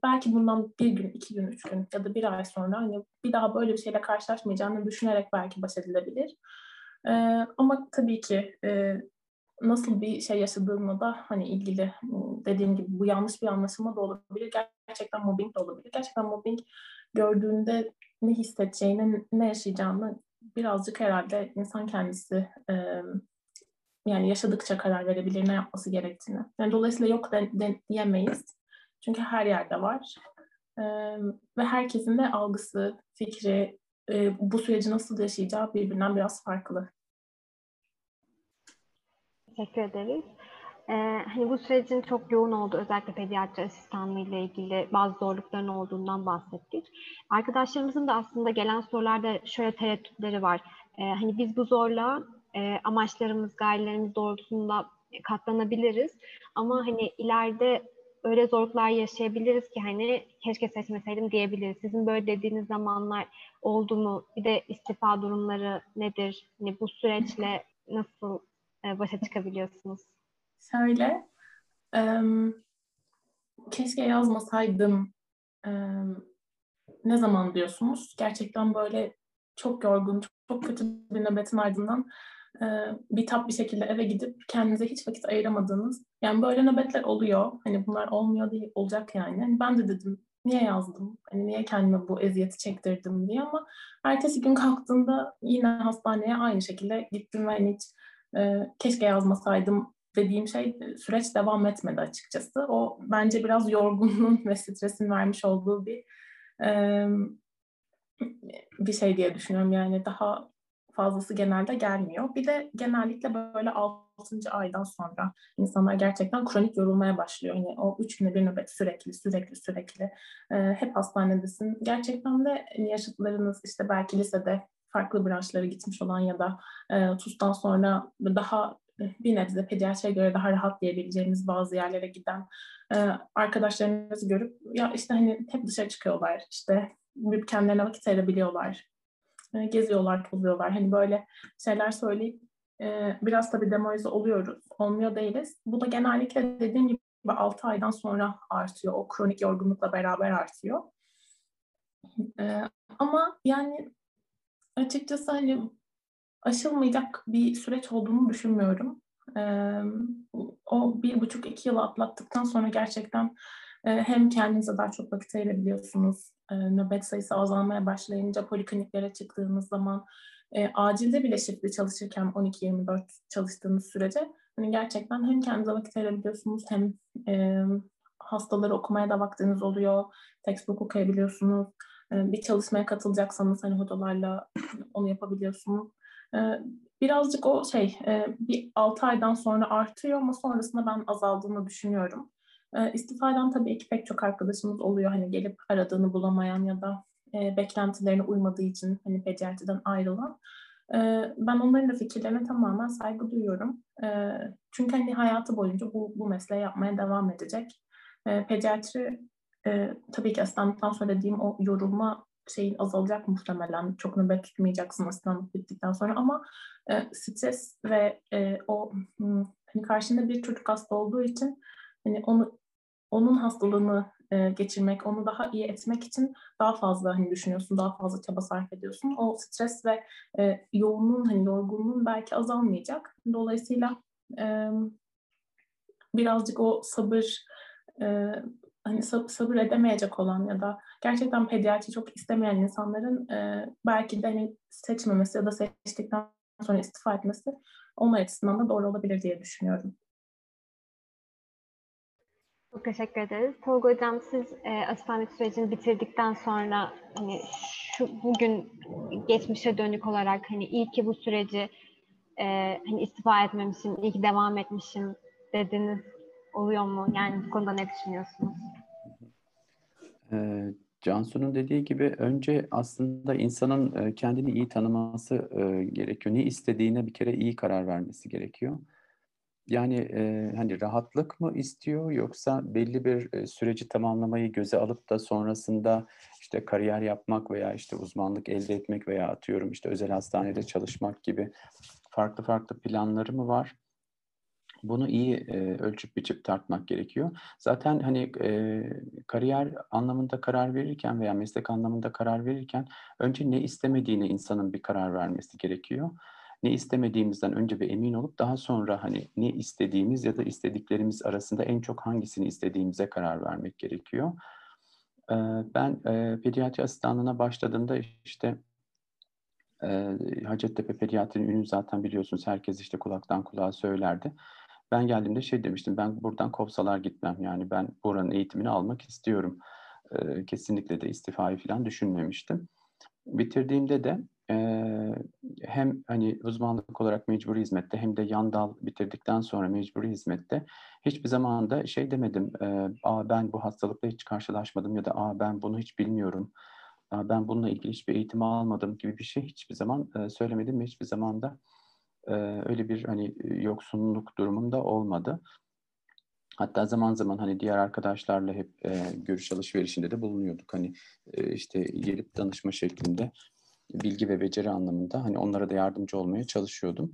belki bundan bir gün, 2 gün, 3 gün ya da bir ay sonra hani bir daha böyle bir şeyle karşılaşmayacağını düşünerek belki baş edilebilir. Ama tabii ki nasıl bir şey yaşadığımla da hani ilgili, dediğim gibi bu yanlış bir anlaşılma da olabilir. Gerçekten mobbing de olabilir. Gerçekten mobbing gördüğünde ne hissedeceğini, ne yaşayacağını birazcık herhalde insan kendisi yani yaşadıkça karar verebilir, ne yapması gerektiğini. Yani dolayısıyla yok diyemeyiz. Çünkü her yerde var. Ve herkesin de algısı, fikri, bu süreci nasıl yaşayacağı birbirinden biraz farklı. Teşekkür ederiz. Hani bu sürecin çok yoğun olduğu, özellikle pediatri asistanlığı ile ilgili bazı zorlukların olduğundan bahsettik. Arkadaşlarımızın da aslında gelen sorularda şöyle tereddütleri var. Hani biz bu zorluğa amaçlarımız, gayelerimiz doğrultusunda katlanabiliriz. Ama hani ileride öyle zorluklar yaşayabiliriz ki hani keşke seçmeseydim diyebiliriz. Sizin böyle dediğiniz zamanlar oldu mu? Bir de istifa durumları nedir? Hani bu süreçle nasıl başa çıkabiliyorsunuz? Şöyle, keşke yazmasaydım. Ne zaman diyorsunuz? Gerçekten böyle çok yorgun, çok kötü bir nöbetin ardından bitap bir şekilde eve gidip kendinize hiç vakit ayıramadığınız, yani böyle nöbetler oluyor. Hani bunlar olmuyor değil, olacak yani. Ben de dedim niye yazdım, hani niye kendime bu eziyeti çektirdim diye, ama ertesi gün kalktığımda yine hastaneye aynı şekilde gittim ve hiç keşke yazmasaydım dediğim süreç devam etmedi açıkçası. O bence biraz yorgunluğun ve stresin vermiş olduğu bir şey diye düşünüyorum. Yani daha fazlası genelde gelmiyor. Bir de genellikle böyle 6. aydan sonra insanlar gerçekten kronik yorulmaya başlıyor. Yani o 3 güne bir nöbet sürekli hep hastanedesin. Gerçekten de yaşıtlarınız işte belki lisede farklı branşlara gitmiş olan ya da TUS'tan sonra daha bir nebze pediatriye göre daha rahat diyebileceğimiz bazı yerlere giden arkadaşlarımızı görüp ya işte hani hep dışarı çıkıyorlar, işte kendilerine vakit ayırabiliyorlar, geziyorlar, tozuyorlar. Hani böyle şeyler söyleyip biraz tabii demoralize oluyoruz. Olmuyor değiliz. Bu da genellikle dediğim gibi 6 aydan sonra artıyor. O kronik yorgunlukla beraber artıyor. Ama yani açıkçası hani aşılmayacak bir süreç olduğunu düşünmüyorum. O 1,5-2 yılı atlattıktan sonra gerçekten hem kendinize daha çok vakit ayırabiliyorsunuz. Nöbet sayısı azalmaya başlayınca polikliniklere çıktığınız zaman acilde bile şifre çalışırken 12-24 çalıştığınız sürece hani gerçekten hem kendinize vakit ayırabiliyorsunuz hem hastaları okumaya da vaktiniz oluyor. Textbook okuyabiliyorsunuz. Bir çalışmaya katılacaksanız hani hocalarla onu yapabiliyorsunuz. Birazcık o bir 6 aydan sonra artıyor ama sonrasında ben azaldığını düşünüyorum. İstifadan tabii ki pek çok arkadaşımız oluyor. Hani gelip aradığını bulamayan ya da beklentilerine uymadığı için hani pediatriden ayrılan. Ben onların da fikirlerine tamamen saygı duyuyorum. Çünkü hani hayatı boyunca bu mesleği yapmaya devam edecek. Pediatri tabii ki asistanlıktan sonra dediğim o yorulma azalacak muhtemelen. Çok nöbet tutmayacaksın asistanlık bittikten sonra ama stres ve hani karşında bir çocuk hasta olduğu için hani onun hastalığını geçirmek, onu daha iyi etmek için daha fazla hani düşünüyorsun, daha fazla çaba sarf ediyorsun. O stres ve yorgunluğun belki azalmayacak. Dolayısıyla birazcık o sabır edemeyecek olan ya da gerçekten pediatri çok istemeyen insanların belki de hani seçmemesi ya da seçtikten sonra istifa etmesi onlar açısından da doğru olabilir diye düşünüyorum. Çok teşekkür ederiz. Tolga Hocam, siz asistanlık sürecini bitirdikten sonra hani bugün geçmişe dönük olarak hani iyi ki bu süreci hani istifa etmemişim, iyi ki devam etmişim dediniz. Oluyor mu? Yani bu konuda ne düşünüyorsunuz? Cansu'nun dediği gibi önce aslında insanın kendini iyi tanıması gerekiyor. Ne istediğine bir kere iyi karar vermesi gerekiyor. Yani hani rahatlık mı istiyor yoksa belli bir süreci tamamlamayı göze alıp da sonrasında işte kariyer yapmak veya işte uzmanlık elde etmek veya atıyorum işte özel hastanede çalışmak gibi farklı planları mı var? Bunu iyi ölçüp biçip tartmak gerekiyor. Zaten hani kariyer anlamında karar verirken veya meslek anlamında karar verirken önce ne istemediğine insanın bir karar vermesi gerekiyor. Ne istemediğimizden önce bir emin olup daha sonra hani ne istediğimiz ya da istediklerimiz arasında en çok hangisini istediğimize karar vermek gerekiyor. Ben pediatri asistanlığına başladığımda işte Hacettepe Pediatri'nin ünü zaten biliyorsunuz, herkes işte kulaktan kulağa söylerdi. Ben geldiğimde demiştim, ben buradan kovsalar gitmem, yani ben buranın eğitimini almak istiyorum. Kesinlikle de istifayı falan düşünmemiştim. Bitirdiğimde de hem hani uzmanlık olarak mecburi hizmette hem de yan dal bitirdikten sonra mecburi hizmette hiçbir zaman da demedim, ben bu hastalıkla hiç karşılaşmadım ya da ben bunu hiç bilmiyorum, ben bununla ilgili hiçbir eğitim almadım gibi bir şey hiçbir zaman söylemedim ve hiçbir zaman da öyle bir hani yoksunluk durumum da olmadı. Hatta zaman zaman hani diğer arkadaşlarla hep görüş alışverişinde de bulunuyorduk. Hani işte gelip danışma şeklinde bilgi ve beceri anlamında hani onlara da yardımcı olmaya çalışıyordum.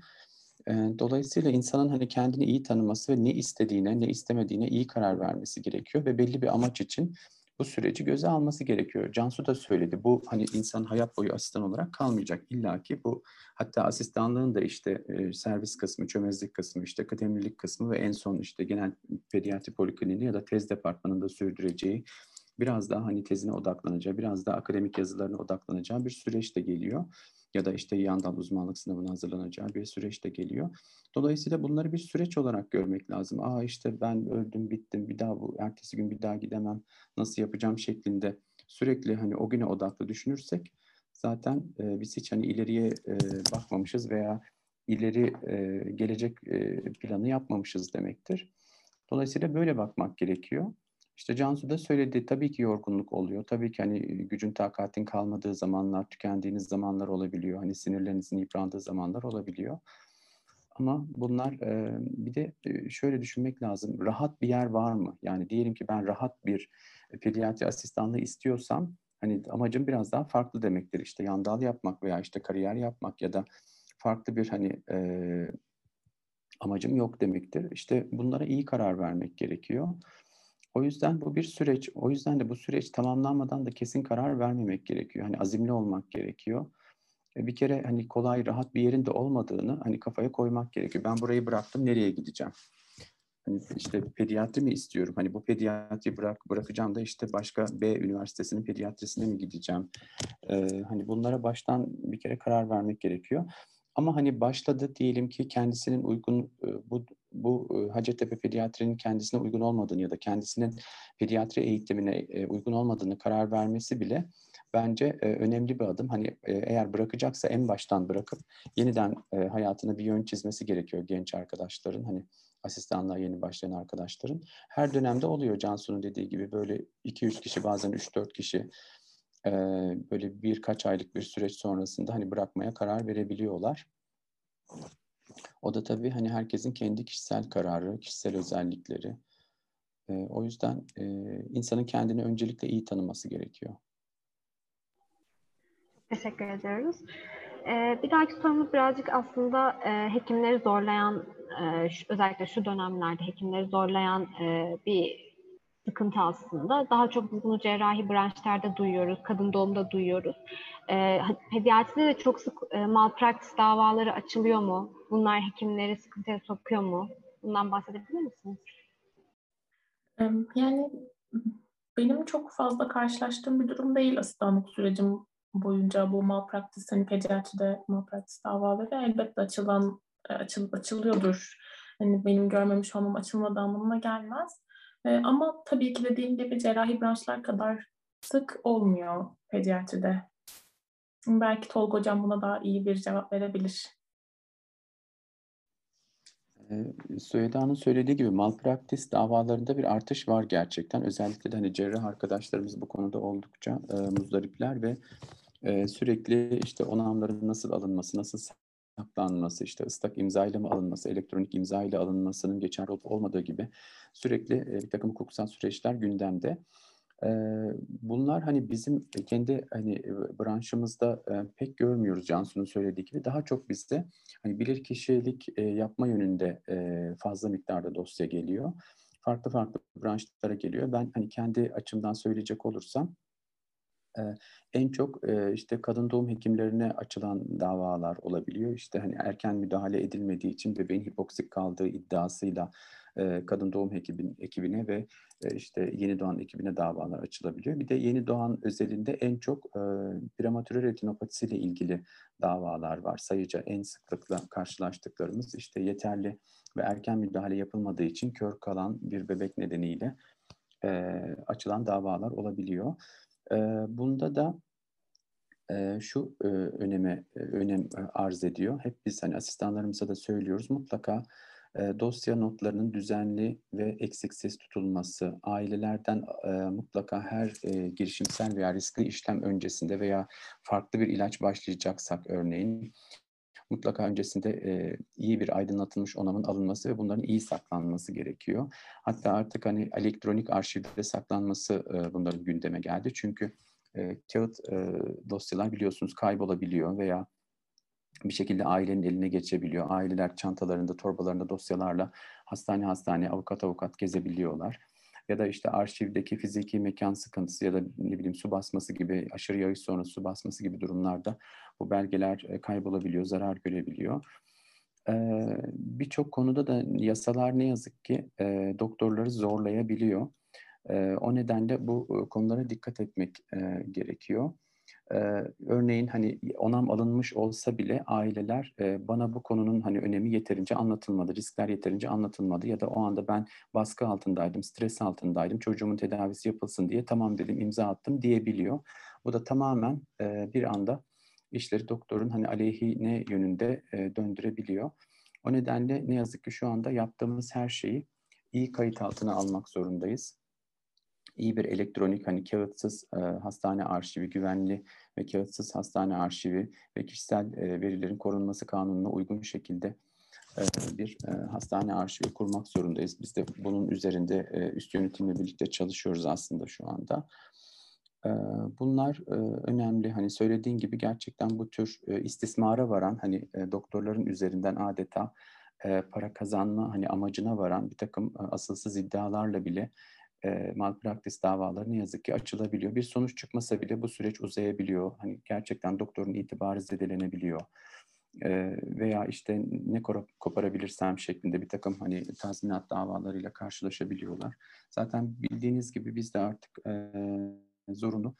Dolayısıyla insanın hani kendini iyi tanıması ve ne istediğine, ne istemediğine iyi karar vermesi gerekiyor ve belli bir amaç için bu süreci göze alması gerekiyor. Cansu da söyledi. Bu hani insan hayat boyu asistan olarak kalmayacak. İlla ki bu, hatta asistanlığın da servis kısmı, çömezlik kısmı, kıdemlilik kısmı ve en son genel pediatri polikliniği ya da tez departmanında sürdüreceği biraz daha hani tezine odaklanacağı, biraz daha akademik yazılarına odaklanacağı bir süreç de geliyor. Ya da işte yandan uzmanlık sınavına hazırlanacağı bir süreç de geliyor. Dolayısıyla bunları bir süreç olarak görmek lazım. İşte ben öldüm, bittim, bir daha bu, ertesi gün bir daha gidemem, nasıl yapacağım şeklinde sürekli hani o güne odaklı düşünürsek zaten biz hiç hani ileriye bakmamışız veya ileri gelecek planı yapmamışız demektir. Dolayısıyla böyle bakmak gerekiyor. İşte Cansu da söyledi, tabii ki yorgunluk oluyor. Tabii ki hani gücün, takatin kalmadığı zamanlar, tükendiğiniz zamanlar olabiliyor. Hani sinirlerinizin yıprandığı zamanlar olabiliyor. Ama bunlar bir de şöyle düşünmek lazım. Rahat bir yer var mı? Yani diyelim ki ben rahat bir pediatri asistanlığı istiyorsam hani amacım biraz daha farklı demektir. İşte yandal yapmak veya işte kariyer yapmak ya da farklı bir hani amacım yok demektir. İşte bunlara iyi karar vermek gerekiyor. O yüzden bu bir süreç. O yüzden de bu süreç tamamlanmadan da kesin karar vermemek gerekiyor. Hani azimli olmak gerekiyor. Bir kere hani kolay, rahat bir yerin de olmadığını hani kafaya koymak gerekiyor. Ben burayı bıraktım, nereye gideceğim? Hani işte pediatri mi istiyorum? Hani bu pediatri bırakacağım da işte başka B üniversitesinin pediatrisine mi gideceğim? Hani bunlara baştan bir kere karar vermek gerekiyor. Ama hani başladı diyelim ki kendisinin uygun, bu Hacettepe Pediatri'nin kendisine uygun olmadığını ya da kendisinin pediatri eğitimine uygun olmadığını karar vermesi bile bence önemli bir adım. Hani eğer bırakacaksa en baştan bırakıp yeniden hayatına bir yön çizmesi gerekiyor genç arkadaşların, hani asistanlığa yeni başlayan arkadaşların. Her dönemde oluyor Cansu'nun dediği gibi, böyle 2-3 kişi, bazen 3-4 kişi böyle birkaç aylık bir süreç sonrasında hani bırakmaya karar verebiliyorlar. O da tabii hani herkesin kendi kişisel kararı, kişisel özellikleri. O yüzden insanın kendini öncelikle iyi tanıması gerekiyor. Teşekkür ediyoruz. Bir dahaki sorumuz birazcık aslında hekimleri zorlayan, özellikle şu dönemlerde hekimleri zorlayan bir sıkıntı aslında. Daha çok bunu cerrahi branşlarda duyuyoruz, kadın doğumda duyuyoruz. Pediatride de çok sık malpraktis davaları açılıyor mu? Bunlar hekimleri sıkıntıya sokuyor mu? Bundan bahsedebilir misiniz? Yani benim çok fazla karşılaştığım bir durum değil asistanlık sürecim boyunca bu malpraktis, hani pediatride malpraktis davaları elbette açılıyordur. Yani benim görmemiş olmam açılmadığı anlamına gelmez. Ama tabii ki dediğim gibi cerrahi branşlar kadar sık olmuyor pediatride. Belki Tolga Hocam buna daha iyi bir cevap verebilir. Süheyda'nın söylediği gibi malpraktis davalarında bir artış var gerçekten. Özellikle de hani cerrah arkadaşlarımız bu konuda oldukça muzdaripler ve sürekli işte onamların nasıl alınması, nasıl saklanması, işte ıslak imza ile mi alınması, elektronik imza ile alınmasının geçerli olup olmadığı gibi sürekli bir takım hukuksal süreçler gündemde. Bunlar hani bizim kendi hani branşımızda pek görmüyoruz Cansu'nun söylediği gibi. Daha çok bizde hani bilirkişilik yapma yönünde fazla miktarda dosya geliyor. Farklı farklı branşlara geliyor. Ben hani kendi açımdan söyleyecek olursam en çok işte kadın doğum hekimlerine açılan davalar olabiliyor. İşte hani erken müdahale edilmediği için bebeğin hipoksik kaldığı iddiasıyla kadın doğum ekibine ve işte yeni doğan ekibine davalar açılabiliyor. Bir de yeni doğan özelinde en çok prematüre retinopatisi ile ilgili davalar var. Sayıca en sıklıkla karşılaştıklarımız işte yeterli ve erken müdahale yapılmadığı için kör kalan bir bebek nedeniyle açılan davalar olabiliyor. Bunda da şu önem arz ediyor. Hep biz hani asistanlarımıza da söylüyoruz, mutlaka dosya notlarının düzenli ve eksiksiz tutulması, ailelerden mutlaka her girişimsel veya riskli işlem öncesinde veya farklı bir ilaç başlayacaksak örneğin, mutlaka öncesinde iyi bir aydınlatılmış onamın alınması ve bunların iyi saklanması gerekiyor. Hatta artık hani elektronik arşivde saklanması bunların gündeme geldi. Çünkü kağıt dosyalar biliyorsunuz kaybolabiliyor veya bir şekilde ailenin eline geçebiliyor. Aileler çantalarında, torbalarında dosyalarla hastane, avukat gezebiliyorlar. Ya da işte arşivdeki fiziki mekan sıkıntısı ya da ne bileyim su basması gibi, aşırı yağış sonrası su basması gibi durumlarda bu belgeler kaybolabiliyor, zarar görebiliyor. Birçok konuda da yasalar ne yazık ki doktorları zorlayabiliyor. O nedenle bu konulara dikkat etmek gerekiyor. Örneğin hani onam alınmış olsa bile aileler bana bu konunun hani önemi yeterince anlatılmadı, riskler yeterince anlatılmadı ya da o anda ben baskı altındaydım, stres altındaydım, çocuğumun tedavisi yapılsın diye tamam dedim, imza attım diyebiliyor. Bu da tamamen bir anda işleri doktorun hani aleyhine yönünde döndürebiliyor. O nedenle ne yazık ki şu anda yaptığımız her şeyi iyi kayıt altına almak zorundayız. İyi bir elektronik, hani kağıtsız hastane arşivi, güvenli ve kağıtsız hastane arşivi ve kişisel verilerin korunması kanununa uygun şekilde bir hastane arşivi kurmak zorundayız. Biz de bunun üzerinde üst yönetimle birlikte çalışıyoruz aslında şu anda. Bunlar önemli. Hani söylediğin gibi gerçekten bu tür istismara varan, hani doktorların üzerinden adeta para kazanma hani amacına varan bir takım asılsız iddialarla bile malpraktis davaları ne yazık ki açılabiliyor. Bir sonuç çıkmasa bile bu süreç uzayabiliyor. Hani gerçekten doktorun itibarı zedelenebiliyor. Veya işte ne koparabilirsem şeklinde bir takım hani tazminat davalarıyla karşılaşabiliyorlar. Zaten bildiğiniz gibi bizde artık zorunlu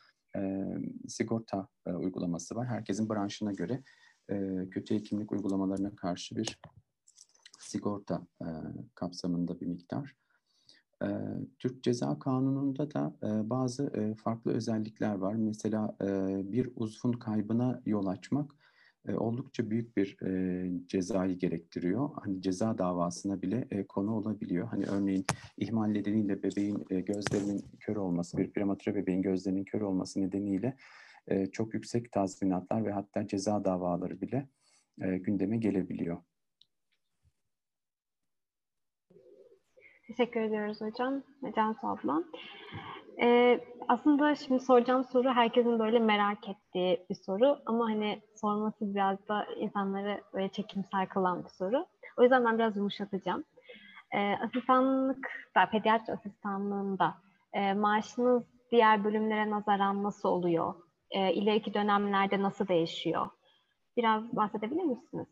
sigorta uygulaması var. Herkesin branşına göre kötü hekimlik uygulamalarına karşı bir sigorta kapsamında bir miktar. Türk Ceza Kanunu'nda da bazı farklı özellikler var. Mesela bir uzvun kaybına yol açmak oldukça büyük bir cezayı gerektiriyor. Hani ceza davasına bile konu olabiliyor. Hani örneğin ihmal nedeniyle bebeğin gözlerinin kör olması, bir prematüre bebeğin gözlerinin kör olması nedeniyle çok yüksek tazminatlar ve hatta ceza davaları bile gündeme gelebiliyor. Teşekkür ediyoruz hocam. Cansu abla. Aslında şimdi soracağım soru herkesin böyle merak ettiği bir soru. Ama hani sorması biraz da insanları böyle çekimsel kılan bir soru. O yüzden ben biraz yumuşatacağım. Asistanlıkta, pediatri asistanlığında maaşınız diğer bölümlere nazaran nasıl oluyor? İleriki dönemlerde nasıl değişiyor? Biraz bahsedebilir misiniz?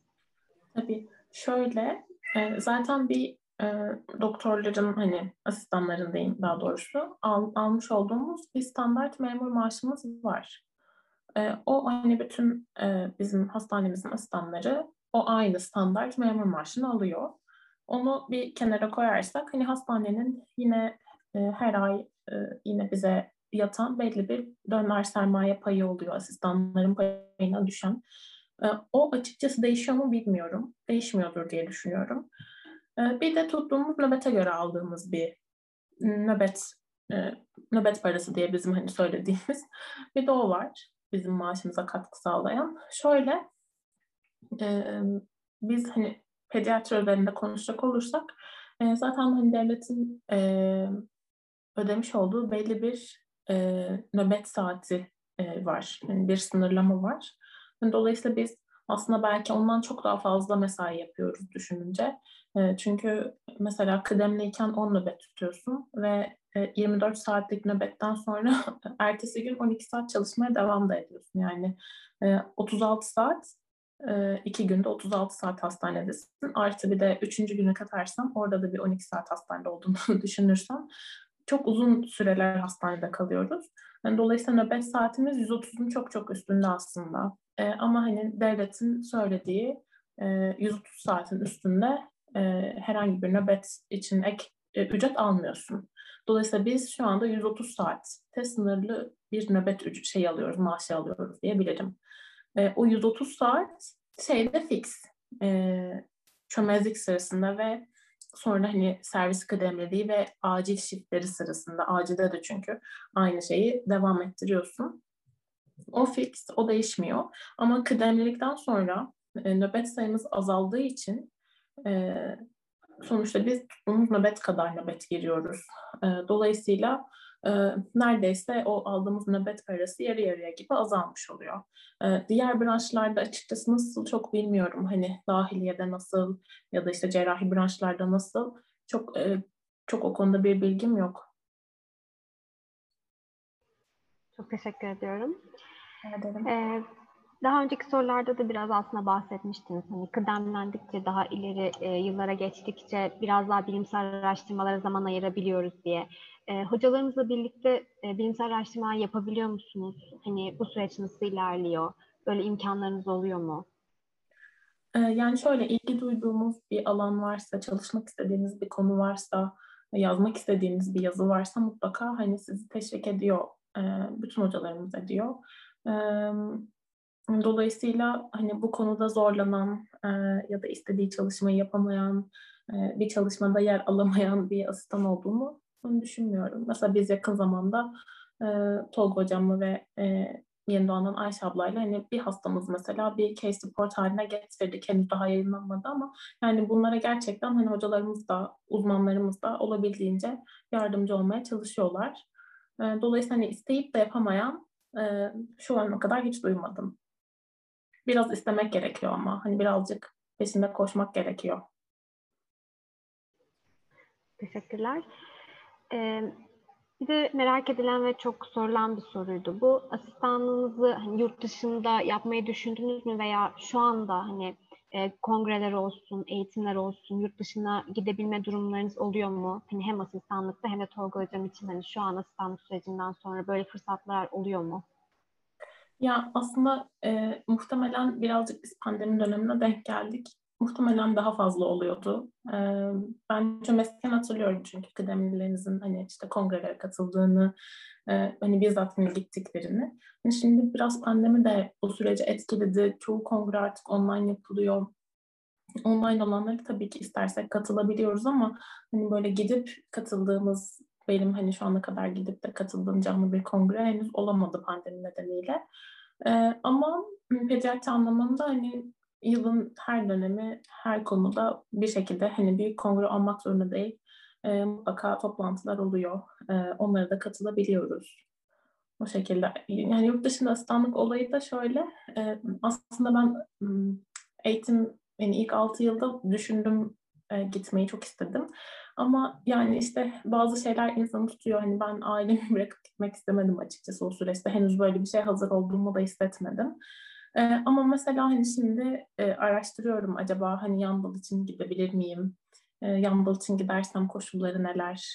Tabii. Şöyle, zaten bir doktorların hani asistanların diyeyim daha doğrusu almış olduğumuz bir standart memur maaşımız var. O hani bütün bizim hastanemizin asistanları o aynı standart memur maaşını alıyor. Onu bir kenara koyarsak hani hastanenin yine her ay yine bize yatan belli bir döner sermaye payı oluyor. Asistanların payına düşen. O açıkçası değişiyor mu bilmiyorum. Değişmiyordur diye düşünüyorum. Bir de tuttuğumuz nöbete göre aldığımız bir nöbet parası diye bizim hani söylediğimiz bir de o var bizim maaşımıza katkı sağlayan. Şöyle biz hani pediatri üzerinde konuşacak olursak zaten hani devletin ödemiş olduğu belli bir nöbet saati var. Yani bir sınırlama var. Dolayısıyla biz aslında belki ondan çok daha fazla mesai yapıyoruz düşününce. Çünkü mesela kıdemliyken 10 nöbet tutuyorsun ve 24 saatlik nöbetten sonra ertesi gün 12 saat çalışmaya devam da ediyorsun. Yani 36 saat, 2 günde 36 saat hastanedesin. Artı bir de 3. günü katarsam orada da bir 12 saat hastanede olduğunu düşünürsem çok uzun süreler hastanede kalıyoruz. Yani dolayısıyla nöbet saatimiz 130'un çok çok üstünde aslında. Ama hani devletin söylediği 130 saatin üstünde herhangi bir nöbet için ek ücret almıyorsun. Dolayısıyla biz şu anda 130 saatte sınırlı bir nöbet alıyoruz, maaşı alıyoruz diyebilirim. O 130 saat şeyde fix, çömezlik sırasında ve sonra hani servis kıdemliliği ve acil shiftleri sırasında, acilde de çünkü aynı şeyi devam ettiriyorsun. O fix, o değişmiyor. Ama kıdemlilikten sonra nöbet sayımız azaldığı için sonuçta biz tuttuğumuz nöbet kadar nöbet giriyoruz. Dolayısıyla neredeyse o aldığımız nöbet parası yarı yarıya gibi azalmış oluyor. Diğer branşlarda açıkçası nasıl çok bilmiyorum. Hani dahiliyede nasıl ya da işte cerrahi branşlarda nasıl çok o konuda bir bilgim yok. Çok teşekkür ediyorum. Daha önceki sorularda da biraz aslında bahsetmiştiniz. Hani kıdemlendikçe, daha ileri yıllara geçtikçe biraz daha bilimsel araştırmalara zaman ayırabiliyoruz diye. Hocalarımızla birlikte bilimsel araştırmalar yapabiliyor musunuz? Hani bu süreç nasıl ilerliyor? Böyle imkanlarınız oluyor mu? Yani şöyle, ilgi duyduğumuz bir alan varsa, çalışmak istediğiniz bir konu varsa, yazmak istediğiniz bir yazı varsa mutlaka hani sizi teşvik ediyor. Bütün hocalarımız ediyor. Dolayısıyla hani bu konuda zorlanan ya da istediği çalışmayı yapamayan, bir çalışmada yer alamayan bir asistan olduğumu düşünmüyorum. Mesela biz yakın zamanda Tolga hocamla ve yeni doğanan Ayşe ablayla hani bir hastamız mesela bir case report haline getirdik. Henüz daha yayınlanmadı ama yani bunlara gerçekten hani hocalarımız da, uzmanlarımız da olabildiğince yardımcı olmaya çalışıyorlar. Dolayısıyla hani isteyip de yapamayan şu ana kadar hiç duymadım. Biraz istemek gerekiyor ama hani birazcık peşinde koşmak gerekiyor. Teşekkürler. Bir de merak edilen ve çok sorulan bir soruydu bu. Asistanlığınızı hani yurt dışında yapmayı düşündünüz mü veya şu anda hani kongreler olsun, eğitimler olsun, yurt dışına gidebilme durumlarınız oluyor mu? Hani hem asistanlıkta hem de Tolga hocam için hani şu an asistanlık sürecinden sonra böyle fırsatlar oluyor mu? Ya aslında muhtemelen birazcık biz pandemi dönemine denk geldik. Muhtemelen daha fazla oluyordu. Ben çok mesken hatırlıyorum çünkü kıdemlilerinizin hani işte kongrelere katıldığını, hani bizzat gittiklerini. Şimdi biraz pandemi de bu süreci etkiledi. Çoğu kongre artık online yapılıyor. Online olanları tabii ki istersek katılabiliyoruz ama hani böyle gidip katıldığımız, benim hani şu ana kadar gidip de katıldığım canlı bir kongre henüz olamadı pandemi nedeniyle. Ama pediatri anlamında hani yılın her dönemi, her konuda bir şekilde hani büyük kongre olmak zorunda değil. Mutlaka toplantılar oluyor. Onlara da katılabiliyoruz. O şekilde. Yani yurt dışında asistanlık olayı da şöyle. Aslında ben eğitim, yani ilk 6 yılda düşündüm, gitmeyi çok istedim. Ama yani işte bazı şeyler insanı tutuyor. Hani ben ailemi bırakıp gitmek istemedim açıkçası o süreçte. Henüz böyle bir şey hazır olduğumu da hissetmedim. Ama mesela hani şimdi araştırıyorum, acaba hani yan dal için gidebilir miyim? Yan dal için gidersem koşulları neler?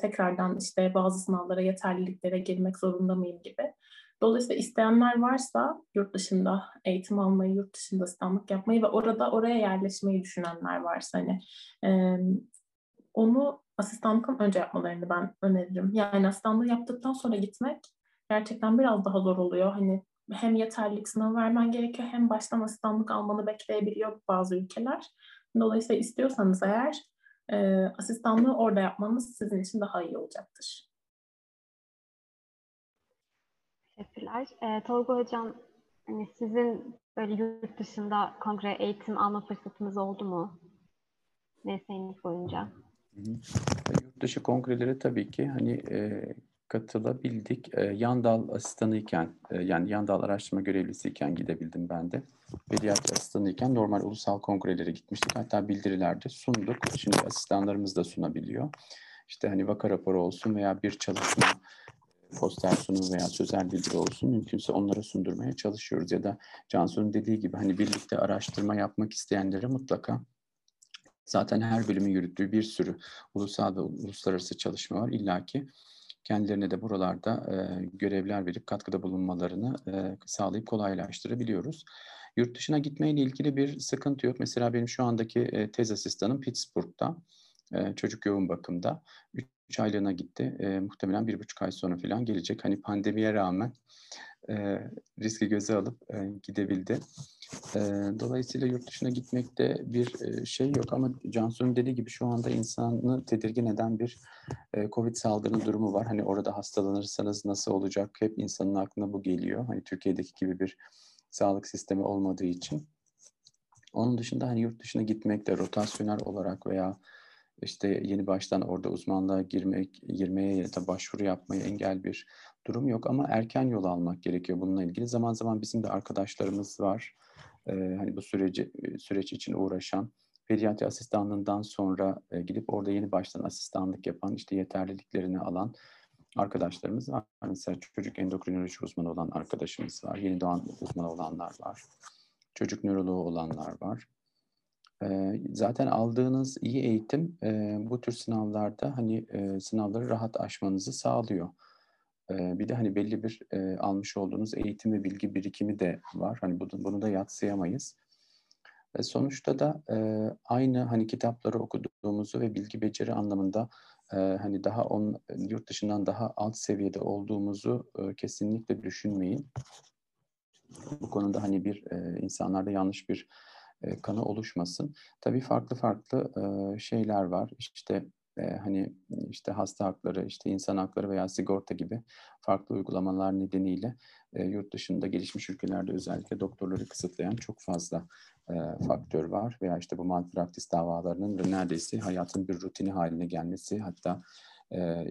Tekrardan işte bazı sınavlara, yeterliliklere girmek zorunda mıyım gibi. Dolayısıyla isteyenler varsa yurt dışında eğitim almayı, yurt dışında asistanlık yapmayı ve oraya yerleşmeyi düşünenler varsa hani onu asistanlıktan önce yapmalarını ben öneririm. Yani asistanlığı yaptıktan sonra gitmek gerçekten biraz daha zor oluyor. Hani hem yeterlilik sınavı vermen gerekiyor, hem baştan asistanlık almanı bekleyebiliyor bazı ülkeler. Dolayısıyla istiyorsanız eğer asistanlığı orada yapmanız sizin için daha iyi olacaktır. Teşekkürler. Tolga hocam, hani sizin böyle yurt dışında kongre eğitim alma fırsatınız oldu mu mesleğiniz boyunca? Yurt dışı kongrelere tabii ki hani katılabildik. Yan dal asistanıyken, yani yan dal araştırma görevlisiyken gidebildim ben de. Pediatri asistanıyken normal ulusal kongrelere gitmiştik. Hatta bildirilerde sunduk. Şimdi asistanlarımız da sunabiliyor. İşte hani vaka raporu olsun veya bir çalışma, poster sunum veya sözel bildiri olsun, mümkünse onlara sundurmaya çalışıyoruz. Ya da Cansu'nun dediği gibi hani birlikte araştırma yapmak isteyenlere mutlaka, zaten her bölümün yürüttüğü bir sürü ulusal ve uluslararası çalışma var. İlla ki kendilerine de buralarda görevler verip katkıda bulunmalarını sağlayıp kolaylaştırabiliyoruz. Yurt dışına gitmeyle ilgili bir sıkıntı yok. Mesela benim şu andaki tez asistanım Pittsburgh'da, çocuk yoğun bakımda. 3 aylığına gitti. Muhtemelen 1,5 ay sonra falan gelecek. Hani pandemiye rağmen riski göze alıp gidebildi. Dolayısıyla yurt dışına gitmekte bir şey yok ama Cansu'nun dediği gibi şu anda insanı tedirgin eden bir COVID salgını durumu var. Hani orada hastalanırsanız nasıl olacak? Hep insanın aklına bu geliyor. Hani Türkiye'deki gibi bir sağlık sistemi olmadığı için. Onun dışında hani yurt dışına gitmekte rotasyonel olarak veya İşte yeni baştan orada uzmanlığa girmeye ya da başvuru yapmaya engel bir durum yok ama erken yol almak gerekiyor bununla ilgili. Zaman zaman bizim de arkadaşlarımız var. Hani bu süreç için uğraşan, pediatri asistanlığından sonra gidip orada yeni baştan asistanlık yapan, işte yeterliliklerini alan arkadaşlarımız var. Mesela çocuk endokrinoloji uzmanı olan arkadaşımız var. Yeni doğan uzmanı olanlar var. Çocuk nöroloğu olanlar var. Zaten aldığınız iyi eğitim bu tür sınavlarda hani sınavları rahat aşmanızı sağlıyor. Bir de hani belli bir almış olduğunuz eğitim ve bilgi birikimi de var. Hani bunu da yadsıyamayız. Sonuçta da aynı hani kitapları okuduğumuzu ve bilgi beceri anlamında hani daha yurt dışından daha alt seviyede olduğumuzu kesinlikle düşünmeyin. Bu konuda hani bir insanlarda yanlış bir kanı oluşmasın. Tabii farklı farklı şeyler var. İşte hani işte hasta hakları, işte insan hakları veya sigorta gibi farklı uygulamalar nedeniyle yurt dışında gelişmiş ülkelerde özellikle doktorları kısıtlayan çok fazla faktör var. Veya işte bu malpraktis davalarının neredeyse hayatın bir rutini haline gelmesi, hatta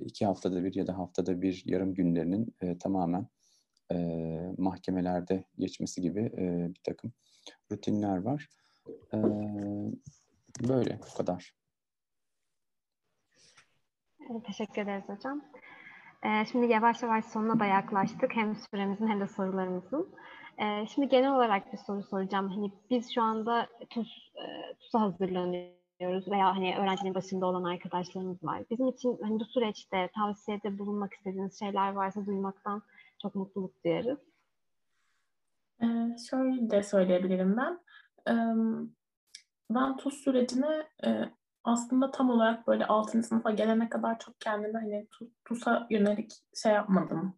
2 haftada bir ya da haftada bir yarım günlerinin tamamen mahkemelerde geçmesi gibi bir takım rutinler var. Böyle, bu kadar. Teşekkür ederiz hocam. Şimdi yavaş yavaş sonuna da yaklaştık. Hem süremizin hem de sorularımızın. Şimdi genel olarak bir soru soracağım. Hani biz şu anda TUS'a hazırlanıyoruz veya hani öğrencinin başında olan arkadaşlarımız var. Bizim için hani bu süreçte tavsiyede bulunmak istediğiniz şeyler varsa duymaktan çok mutluluk duyarız. Şöyle de söyleyebilirim ben. Ben TUS sürecini aslında tam olarak böyle 6. sınıfa gelene kadar çok kendime hani TUS'a yönelik şey yapmadım.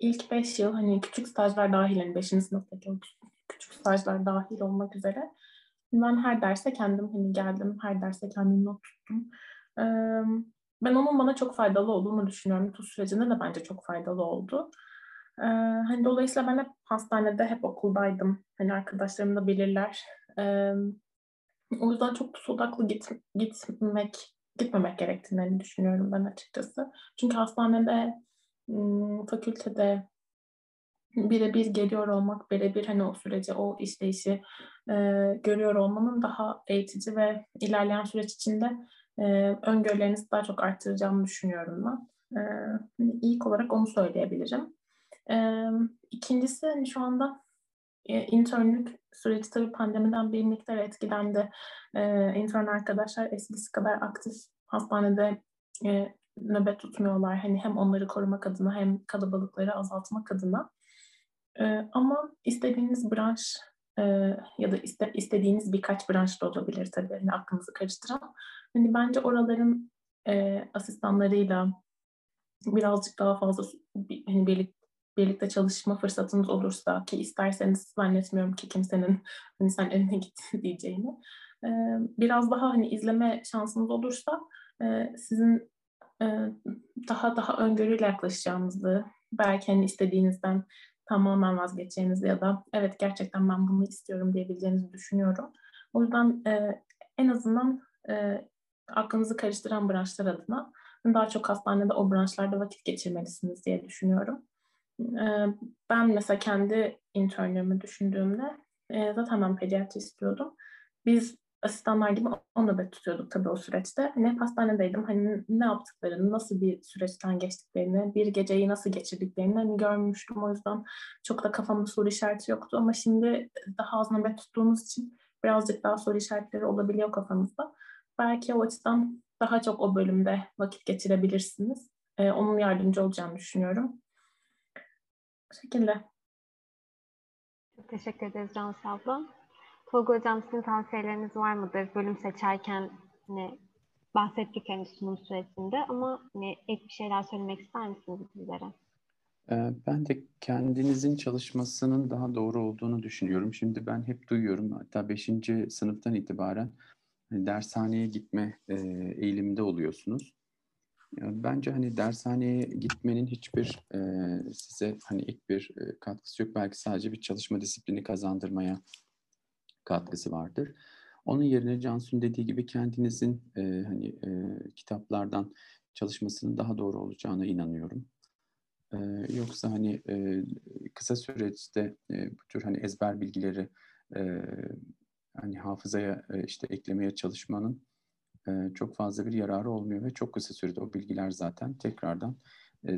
İlk 5 yıl hani küçük stajlar dahil, hani 5. sınıftaki küçük stajlar dahil olmak üzere ben her derse kendim hani geldim, her derse kendim not tuttum. Ben onun bana çok faydalı olduğunu düşünüyorum. TUS sürecinde de bence çok faydalı oldu. Hani dolayısıyla ben hep hastanede, hep okuldaydım. Hani arkadaşlarım da bilirler. O yüzden çok TUS odaklı gitmemek gerektiğini düşünüyorum ben açıkçası. Çünkü hastanede, fakültede birebir geliyor olmak, birebir hani o süreci, o işleyişi görüyor olmanın daha eğitici ve ilerleyen süreç içinde öngörülerinizi daha çok arttıracağını düşünüyorum ben. İlk olarak onu söyleyebilirim. İkincisi, hani şu anda internlük süreci tabii pandemiden bir miktar etkilendi. İntern arkadaşlar eskisi kadar aktif hastanede nöbet tutmuyorlar. Hani hem onları korumak adına hem kalabalıkları azaltmak adına. Ama istediğiniz branş ya da istediğiniz birkaç branş da olabilir tabii. Yani aklınızı karıştıran. Hani bence oraların asistanlarıyla birazcık daha fazla hani birlikte çalışma fırsatınız olursa, ki isterseniz zannetmiyorum ki kimsenin hani sen önüne git diyeceğini, biraz daha hani izleme şansınız olursa sizin daha öngörüyle yaklaşacağınızı, belki hani istediğinizden tamamen vazgeçeceğinizi ya da evet gerçekten ben bunu istiyorum diyebileceğinizi düşünüyorum. O yüzden en azından aklınızı karıştıran branşlar adına daha çok hastanede o branşlarda vakit geçirmelisiniz diye düşünüyorum. Ben mesela kendi internlüğümü düşündüğümde zaten ben pediatri istiyordum. Biz asistanlar gibi onu da tutuyorduk tabii o süreçte. Hani hep hastanedeydim. Hani ne yaptıklarını, nasıl bir süreçten geçtiklerini, bir geceyi nasıl geçirdiklerini hani görmüştüm. O yüzden çok da kafamda soru işareti yoktu. Ama şimdi daha az nöbet tuttuğumuz için birazcık daha soru işaretleri olabiliyor kafamızda. Belki o açıdan daha çok o bölümde vakit geçirebilirsiniz. Onun yardımcı olacağını düşünüyorum. Bu şekilde. Çok teşekkür ederiz Cansu abla. Tolga hocam, sizin tavsiyeleriniz var mıdır? Bölüm seçerken hani bahsettik hani sunum sürecinde ama hani ek bir şeyler söylemek ister misiniz bizlere? Ben de kendinizin çalışmasının daha doğru olduğunu düşünüyorum. Şimdi ben hep duyuyorum, hatta 5. sınıftan itibaren dershaneye gitme eğiliminde oluyorsunuz. Bence hani dershaneye gitmenin hiçbir size hani ilk bir katkısı yok. Belki sadece bir çalışma disiplini kazandırmaya katkısı vardır. Onun yerine Cansu'nun dediği gibi kendinizin hani kitaplardan çalışmasının daha doğru olacağına inanıyorum. Yoksa hani kısa süreçte bu tür hani ezber bilgileri hani hafızaya işte eklemeye çalışmanın çok fazla bir yararı olmuyor ve çok kısa sürede o bilgiler zaten tekrardan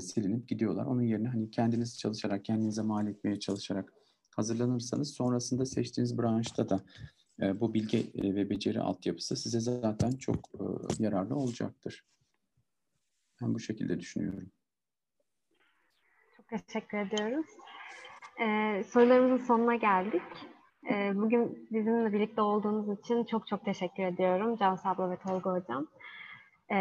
silinip gidiyorlar. Onun yerine hani kendiniz çalışarak, kendinize mal etmeye çalışarak hazırlanırsanız sonrasında seçtiğiniz branşta da bu bilgi ve beceri altyapısı size zaten çok yararlı olacaktır. Ben bu şekilde düşünüyorum. Çok teşekkür ediyoruz. Sorularımızın sonuna geldik. Bugün bizimle birlikte olduğunuz için çok çok teşekkür ediyorum Cansu abla ve Tolga hocam.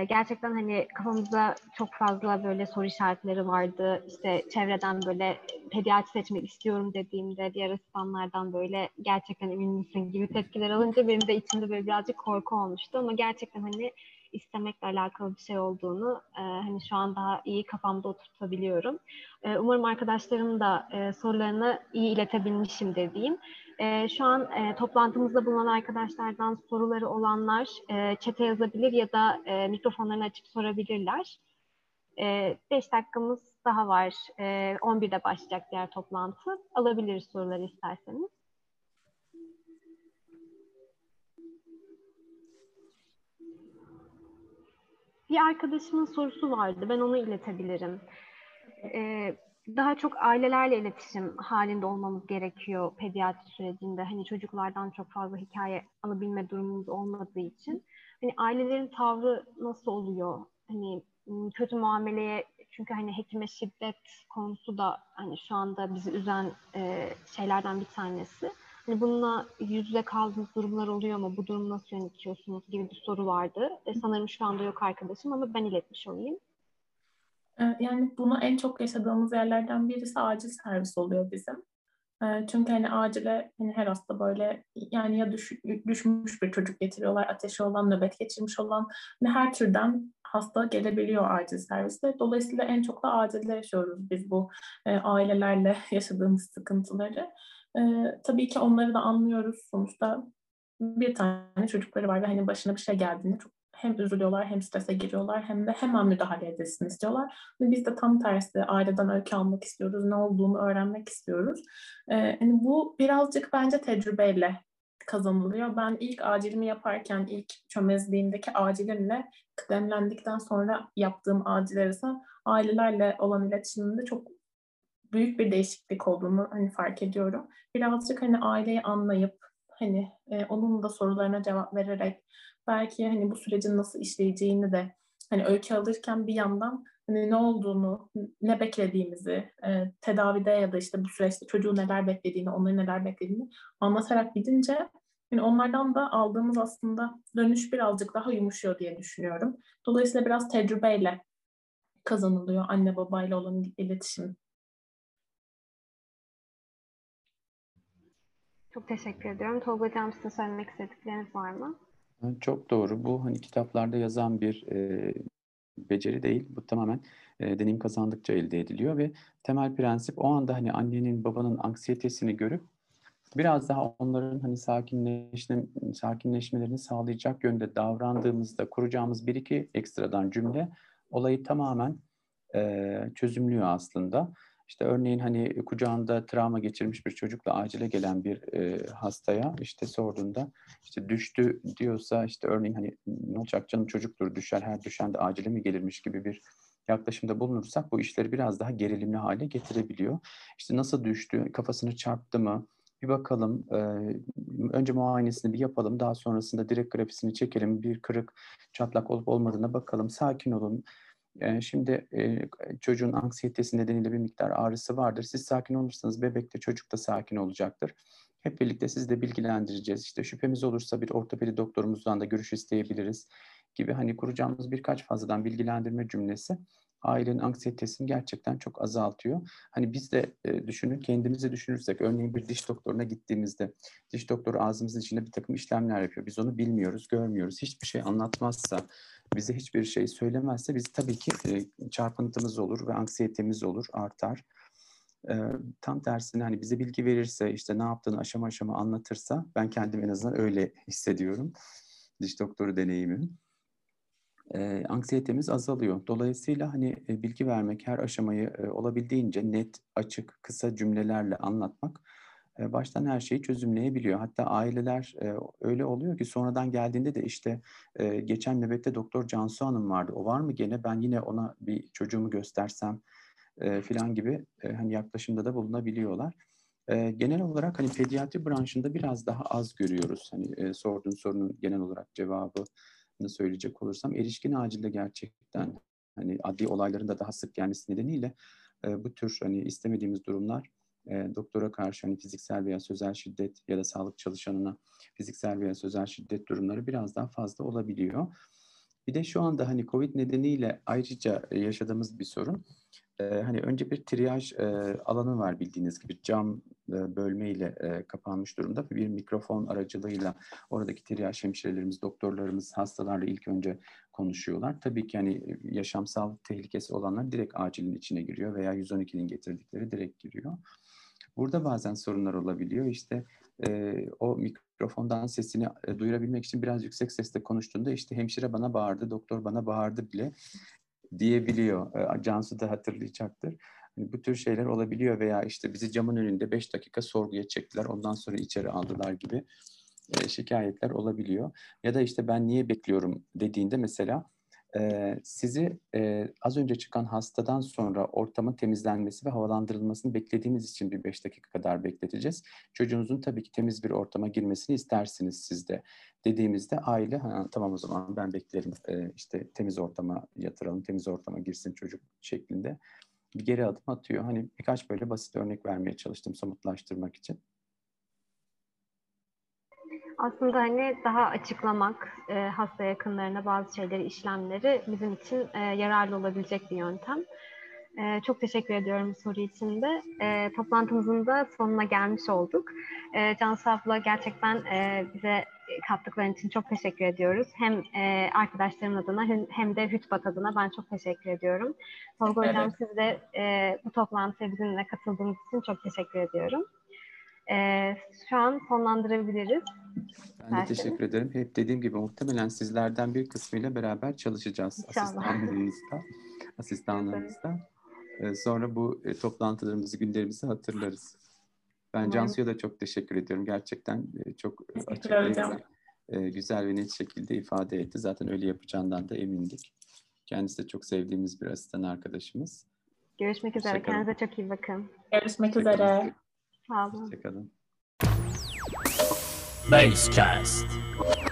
Gerçekten hani kafamızda çok fazla böyle soru işaretleri vardı. İşte çevreden böyle pediatri seçmek istiyorum dediğimde diğer asistanlardan böyle gerçekten emin misin gibi tepkiler alınca benim de içimde böyle birazcık korku olmuştu. Ama gerçekten hani istemekle alakalı bir şey olduğunu hani şu an daha iyi kafamda oturtabiliyorum. Umarım arkadaşlarım da sorularını iyi iletebilmişim dediğim. Şu an toplantımızda bulunan arkadaşlardan soruları olanlar chat'e yazabilir ya da mikrofonlarını açıp sorabilirler. 5 dakikamız daha var. 11'de başlayacak diğer toplantı. Alabiliriz soruları isterseniz. Bir arkadaşımın sorusu vardı. Ben onu iletebilirim. Daha çok ailelerle iletişim halinde olmamız gerekiyor pediatri sürecinde. Hani çocuklardan çok fazla hikaye alabilme durumumuz olmadığı için. Hani ailelerin tavrı nasıl oluyor? Hani kötü muameleye, çünkü hani hekime şiddet konusu da hani şu anda bizi üzen şeylerden bir tanesi. Hani bununla yüz yüze kaldığınız durumlar oluyor mu? Bu durumu nasıl yönetiyorsunuz gibi bir soru vardı. Sanırım şu anda yok arkadaşım ama ben iletmiş olayım. Yani bunu en çok yaşadığımız yerlerden birisi acil servis oluyor bizim. Çünkü hani acile hani her hasta böyle yani ya düşmüş bir çocuk getiriyorlar, ateşi olan, nöbet geçirmiş olan ve her türden hasta gelebiliyor acil serviste. Dolayısıyla en çok da acilde yaşıyoruz biz bu ailelerle yaşadığımız sıkıntıları. Tabii ki onları da anlıyoruz. Sonuçta bir tane çocukları var ve hani başına bir şey geldiğinde çok hem üzülüyorlar, hem strese giriyorlar, hem de hemen müdahale edilsin istiyorlar. Ve biz de tam tersi aileden öykü almak istiyoruz, ne olduğunu öğrenmek istiyoruz. Yani bu birazcık bence tecrübeyle kazanılıyor. Ben ilk acilimi yaparken, ilk çömezliğimdeki acilimle kıdemlendikten sonra yaptığım aciller ise ailelerle olan iletişimimde çok büyük bir değişiklik olduğunu hani fark ediyorum. Birazcık hani aileyi anlayıp, hani onun da sorularına cevap vererek, belki hani bu sürecin nasıl işleyeceğini de hani öykü alırken bir yandan hani ne olduğunu, ne beklediğimizi, tedavide ya da işte bu süreçte çocuğu neler beklediğini, onların neler beklediğini anlatarak gidince yani onlardan da aldığımız aslında dönüş birazcık daha yumuşuyor diye düşünüyorum. Dolayısıyla biraz tecrübeyle kazanılıyor anne babayla olan iletişim. Çok teşekkür ediyorum. Tolga Hocam, size söylemek istedikleriniz var mı? Çok doğru. Bu hani kitaplarda yazan bir beceri değil. Bu tamamen deneyim kazandıkça elde ediliyor ve temel prensip o anda hani annenin babanın anksiyetesini görüp biraz daha onların hani sakinleşmelerini sağlayacak yönde davrandığımızda kuracağımız bir iki ekstradan cümle olayı tamamen çözümlüyor aslında. İşte örneğin hani kucağında travma geçirmiş bir çocukla acile gelen bir hastaya işte sorduğunda işte düştü diyorsa işte örneğin hani ne olacak canım çocuktur düşer her düşen de acile mi gelirmiş gibi bir yaklaşımda bulunursak bu işleri biraz daha gerilimli hale getirebiliyor. İşte nasıl düştü, kafasını çarptı mı bir bakalım, önce muayenesini bir yapalım, daha sonrasında direkt grafisini çekelim, bir kırık çatlak olup olmadığına bakalım, sakin olun. Şimdi çocuğun anksiyetesi nedeniyle bir miktar ağrısı vardır. Siz sakin olursanız bebek de çocuk da sakin olacaktır. Hep birlikte sizi de bilgilendireceğiz. İşte şüphemiz olursa bir ortopedi doktorumuzdan da görüş isteyebiliriz gibi hani kuracağımız birkaç fazladan bilgilendirme cümlesi ailenin anksiyetesini gerçekten çok azaltıyor. Hani biz de kendimizi düşünürsek örneğin bir diş doktoruna gittiğimizde diş doktoru ağzımızın içinde bir takım işlemler yapıyor. Biz onu bilmiyoruz, görmüyoruz. Hiçbir şey anlatmazsa, bize hiçbir şey söylemezse biz tabii ki çarpıntımız olur ve anksiyetemiz olur, artar. Tam tersine hani bize bilgi verirse, işte ne yaptığını aşama aşama anlatırsa, ben kendim en azından öyle hissediyorum diş doktoru deneyimim. Anksiyetemiz azalıyor. Dolayısıyla hani bilgi vermek, her aşamayı olabildiğince net, açık, kısa cümlelerle anlatmak baştan her şeyi çözümleyebiliyor. Hatta aileler öyle oluyor ki sonradan geldiğinde de işte geçen nöbette Doktor Cansu Hanım vardı. O var mı gene? Ben yine ona bir çocuğumu göstersem filan gibi hani yaklaşımda da bulunabiliyorlar. Genel olarak hani pediatri branşında biraz daha az görüyoruz. Hani sorduğun sorunun genel olarak cevabını söyleyecek olursam erişkin acilde gerçekten hani adli olayların da daha sık gelmesi nedeniyle bu tür hani istemediğimiz durumlar doktora karşı hani fiziksel veya sözel şiddet ya da sağlık çalışanına fiziksel veya sözel şiddet durumları biraz daha fazla olabiliyor. Bir de şu anda hani COVID nedeniyle ayrıca yaşadığımız bir sorun. Hani önce bir triyaj alanı var bildiğiniz gibi cam bölmeyle kapanmış durumda. Bir mikrofon aracılığıyla oradaki triyaj hemşirelerimiz, doktorlarımız hastalarla ilk önce konuşuyorlar. Tabii ki hani yaşamsal tehlikesi olanlar direkt acilin içine giriyor veya 112'nin getirdikleri direkt giriyor. Burada bazen sorunlar olabiliyor. İşte o mikrofondan sesini duyurabilmek için biraz yüksek sesle konuştuğunda işte hemşire bana bağırdı, doktor bana bağırdı bile diyebiliyor. Cansu da hatırlayacaktır. Bu tür şeyler olabiliyor veya işte bizi camın önünde 5 dakika sorguya çektiler. Ondan sonra içeri aldılar gibi şikayetler olabiliyor. Ya da işte ben niye bekliyorum dediğinde mesela sizi az önce çıkan hastadan sonra ortamın temizlenmesi ve havalandırılmasını beklediğimiz için bir 5 dakika kadar bekleteceğiz. Çocuğunuzun tabii ki temiz bir ortama girmesini istersiniz siz de dediğimizde aile tamam o zaman ben beklerim işte temiz ortama yatıralım, temiz ortama girsin çocuk şeklinde bir geri adım atıyor. Hani birkaç böyle basit örnek vermeye çalıştım somutlaştırmak için. Aslında hani daha açıklamak hasta yakınlarına bazı şeyleri, işlemleri bizim için yararlı olabilecek bir yöntem. Çok teşekkür ediyorum bu soru için de. Toplantımızın da sonuna gelmiş olduk. Cansu abla gerçekten bize kattıkların için çok teşekkür ediyoruz. Hem arkadaşlarım adına hem de Hütbat adına ben çok teşekkür ediyorum. Tolga Hocam siz de bu toplantıya bizimle katıldığınız için çok teşekkür ediyorum. Şu an sonlandırabiliriz. Ben de teşekkür ederim. Hep dediğim gibi muhtemelen sizlerden bir kısmıyla beraber çalışacağız asistanlarımızda. Sonra bu toplantılarımızı, günlerimizi hatırlarız. Ben Cansu'ya da çok teşekkür ediyorum. Gerçekten çok açıklayıcı, güzel ve net şekilde ifade etti. Zaten öyle yapacağından da emindik. Kendisi de çok sevdiğimiz bir asistan arkadaşımız. Görüşmek üzere. Kendinize çok iyi bakın. Görüşmek üzere. Hoşçakalın. Basecast.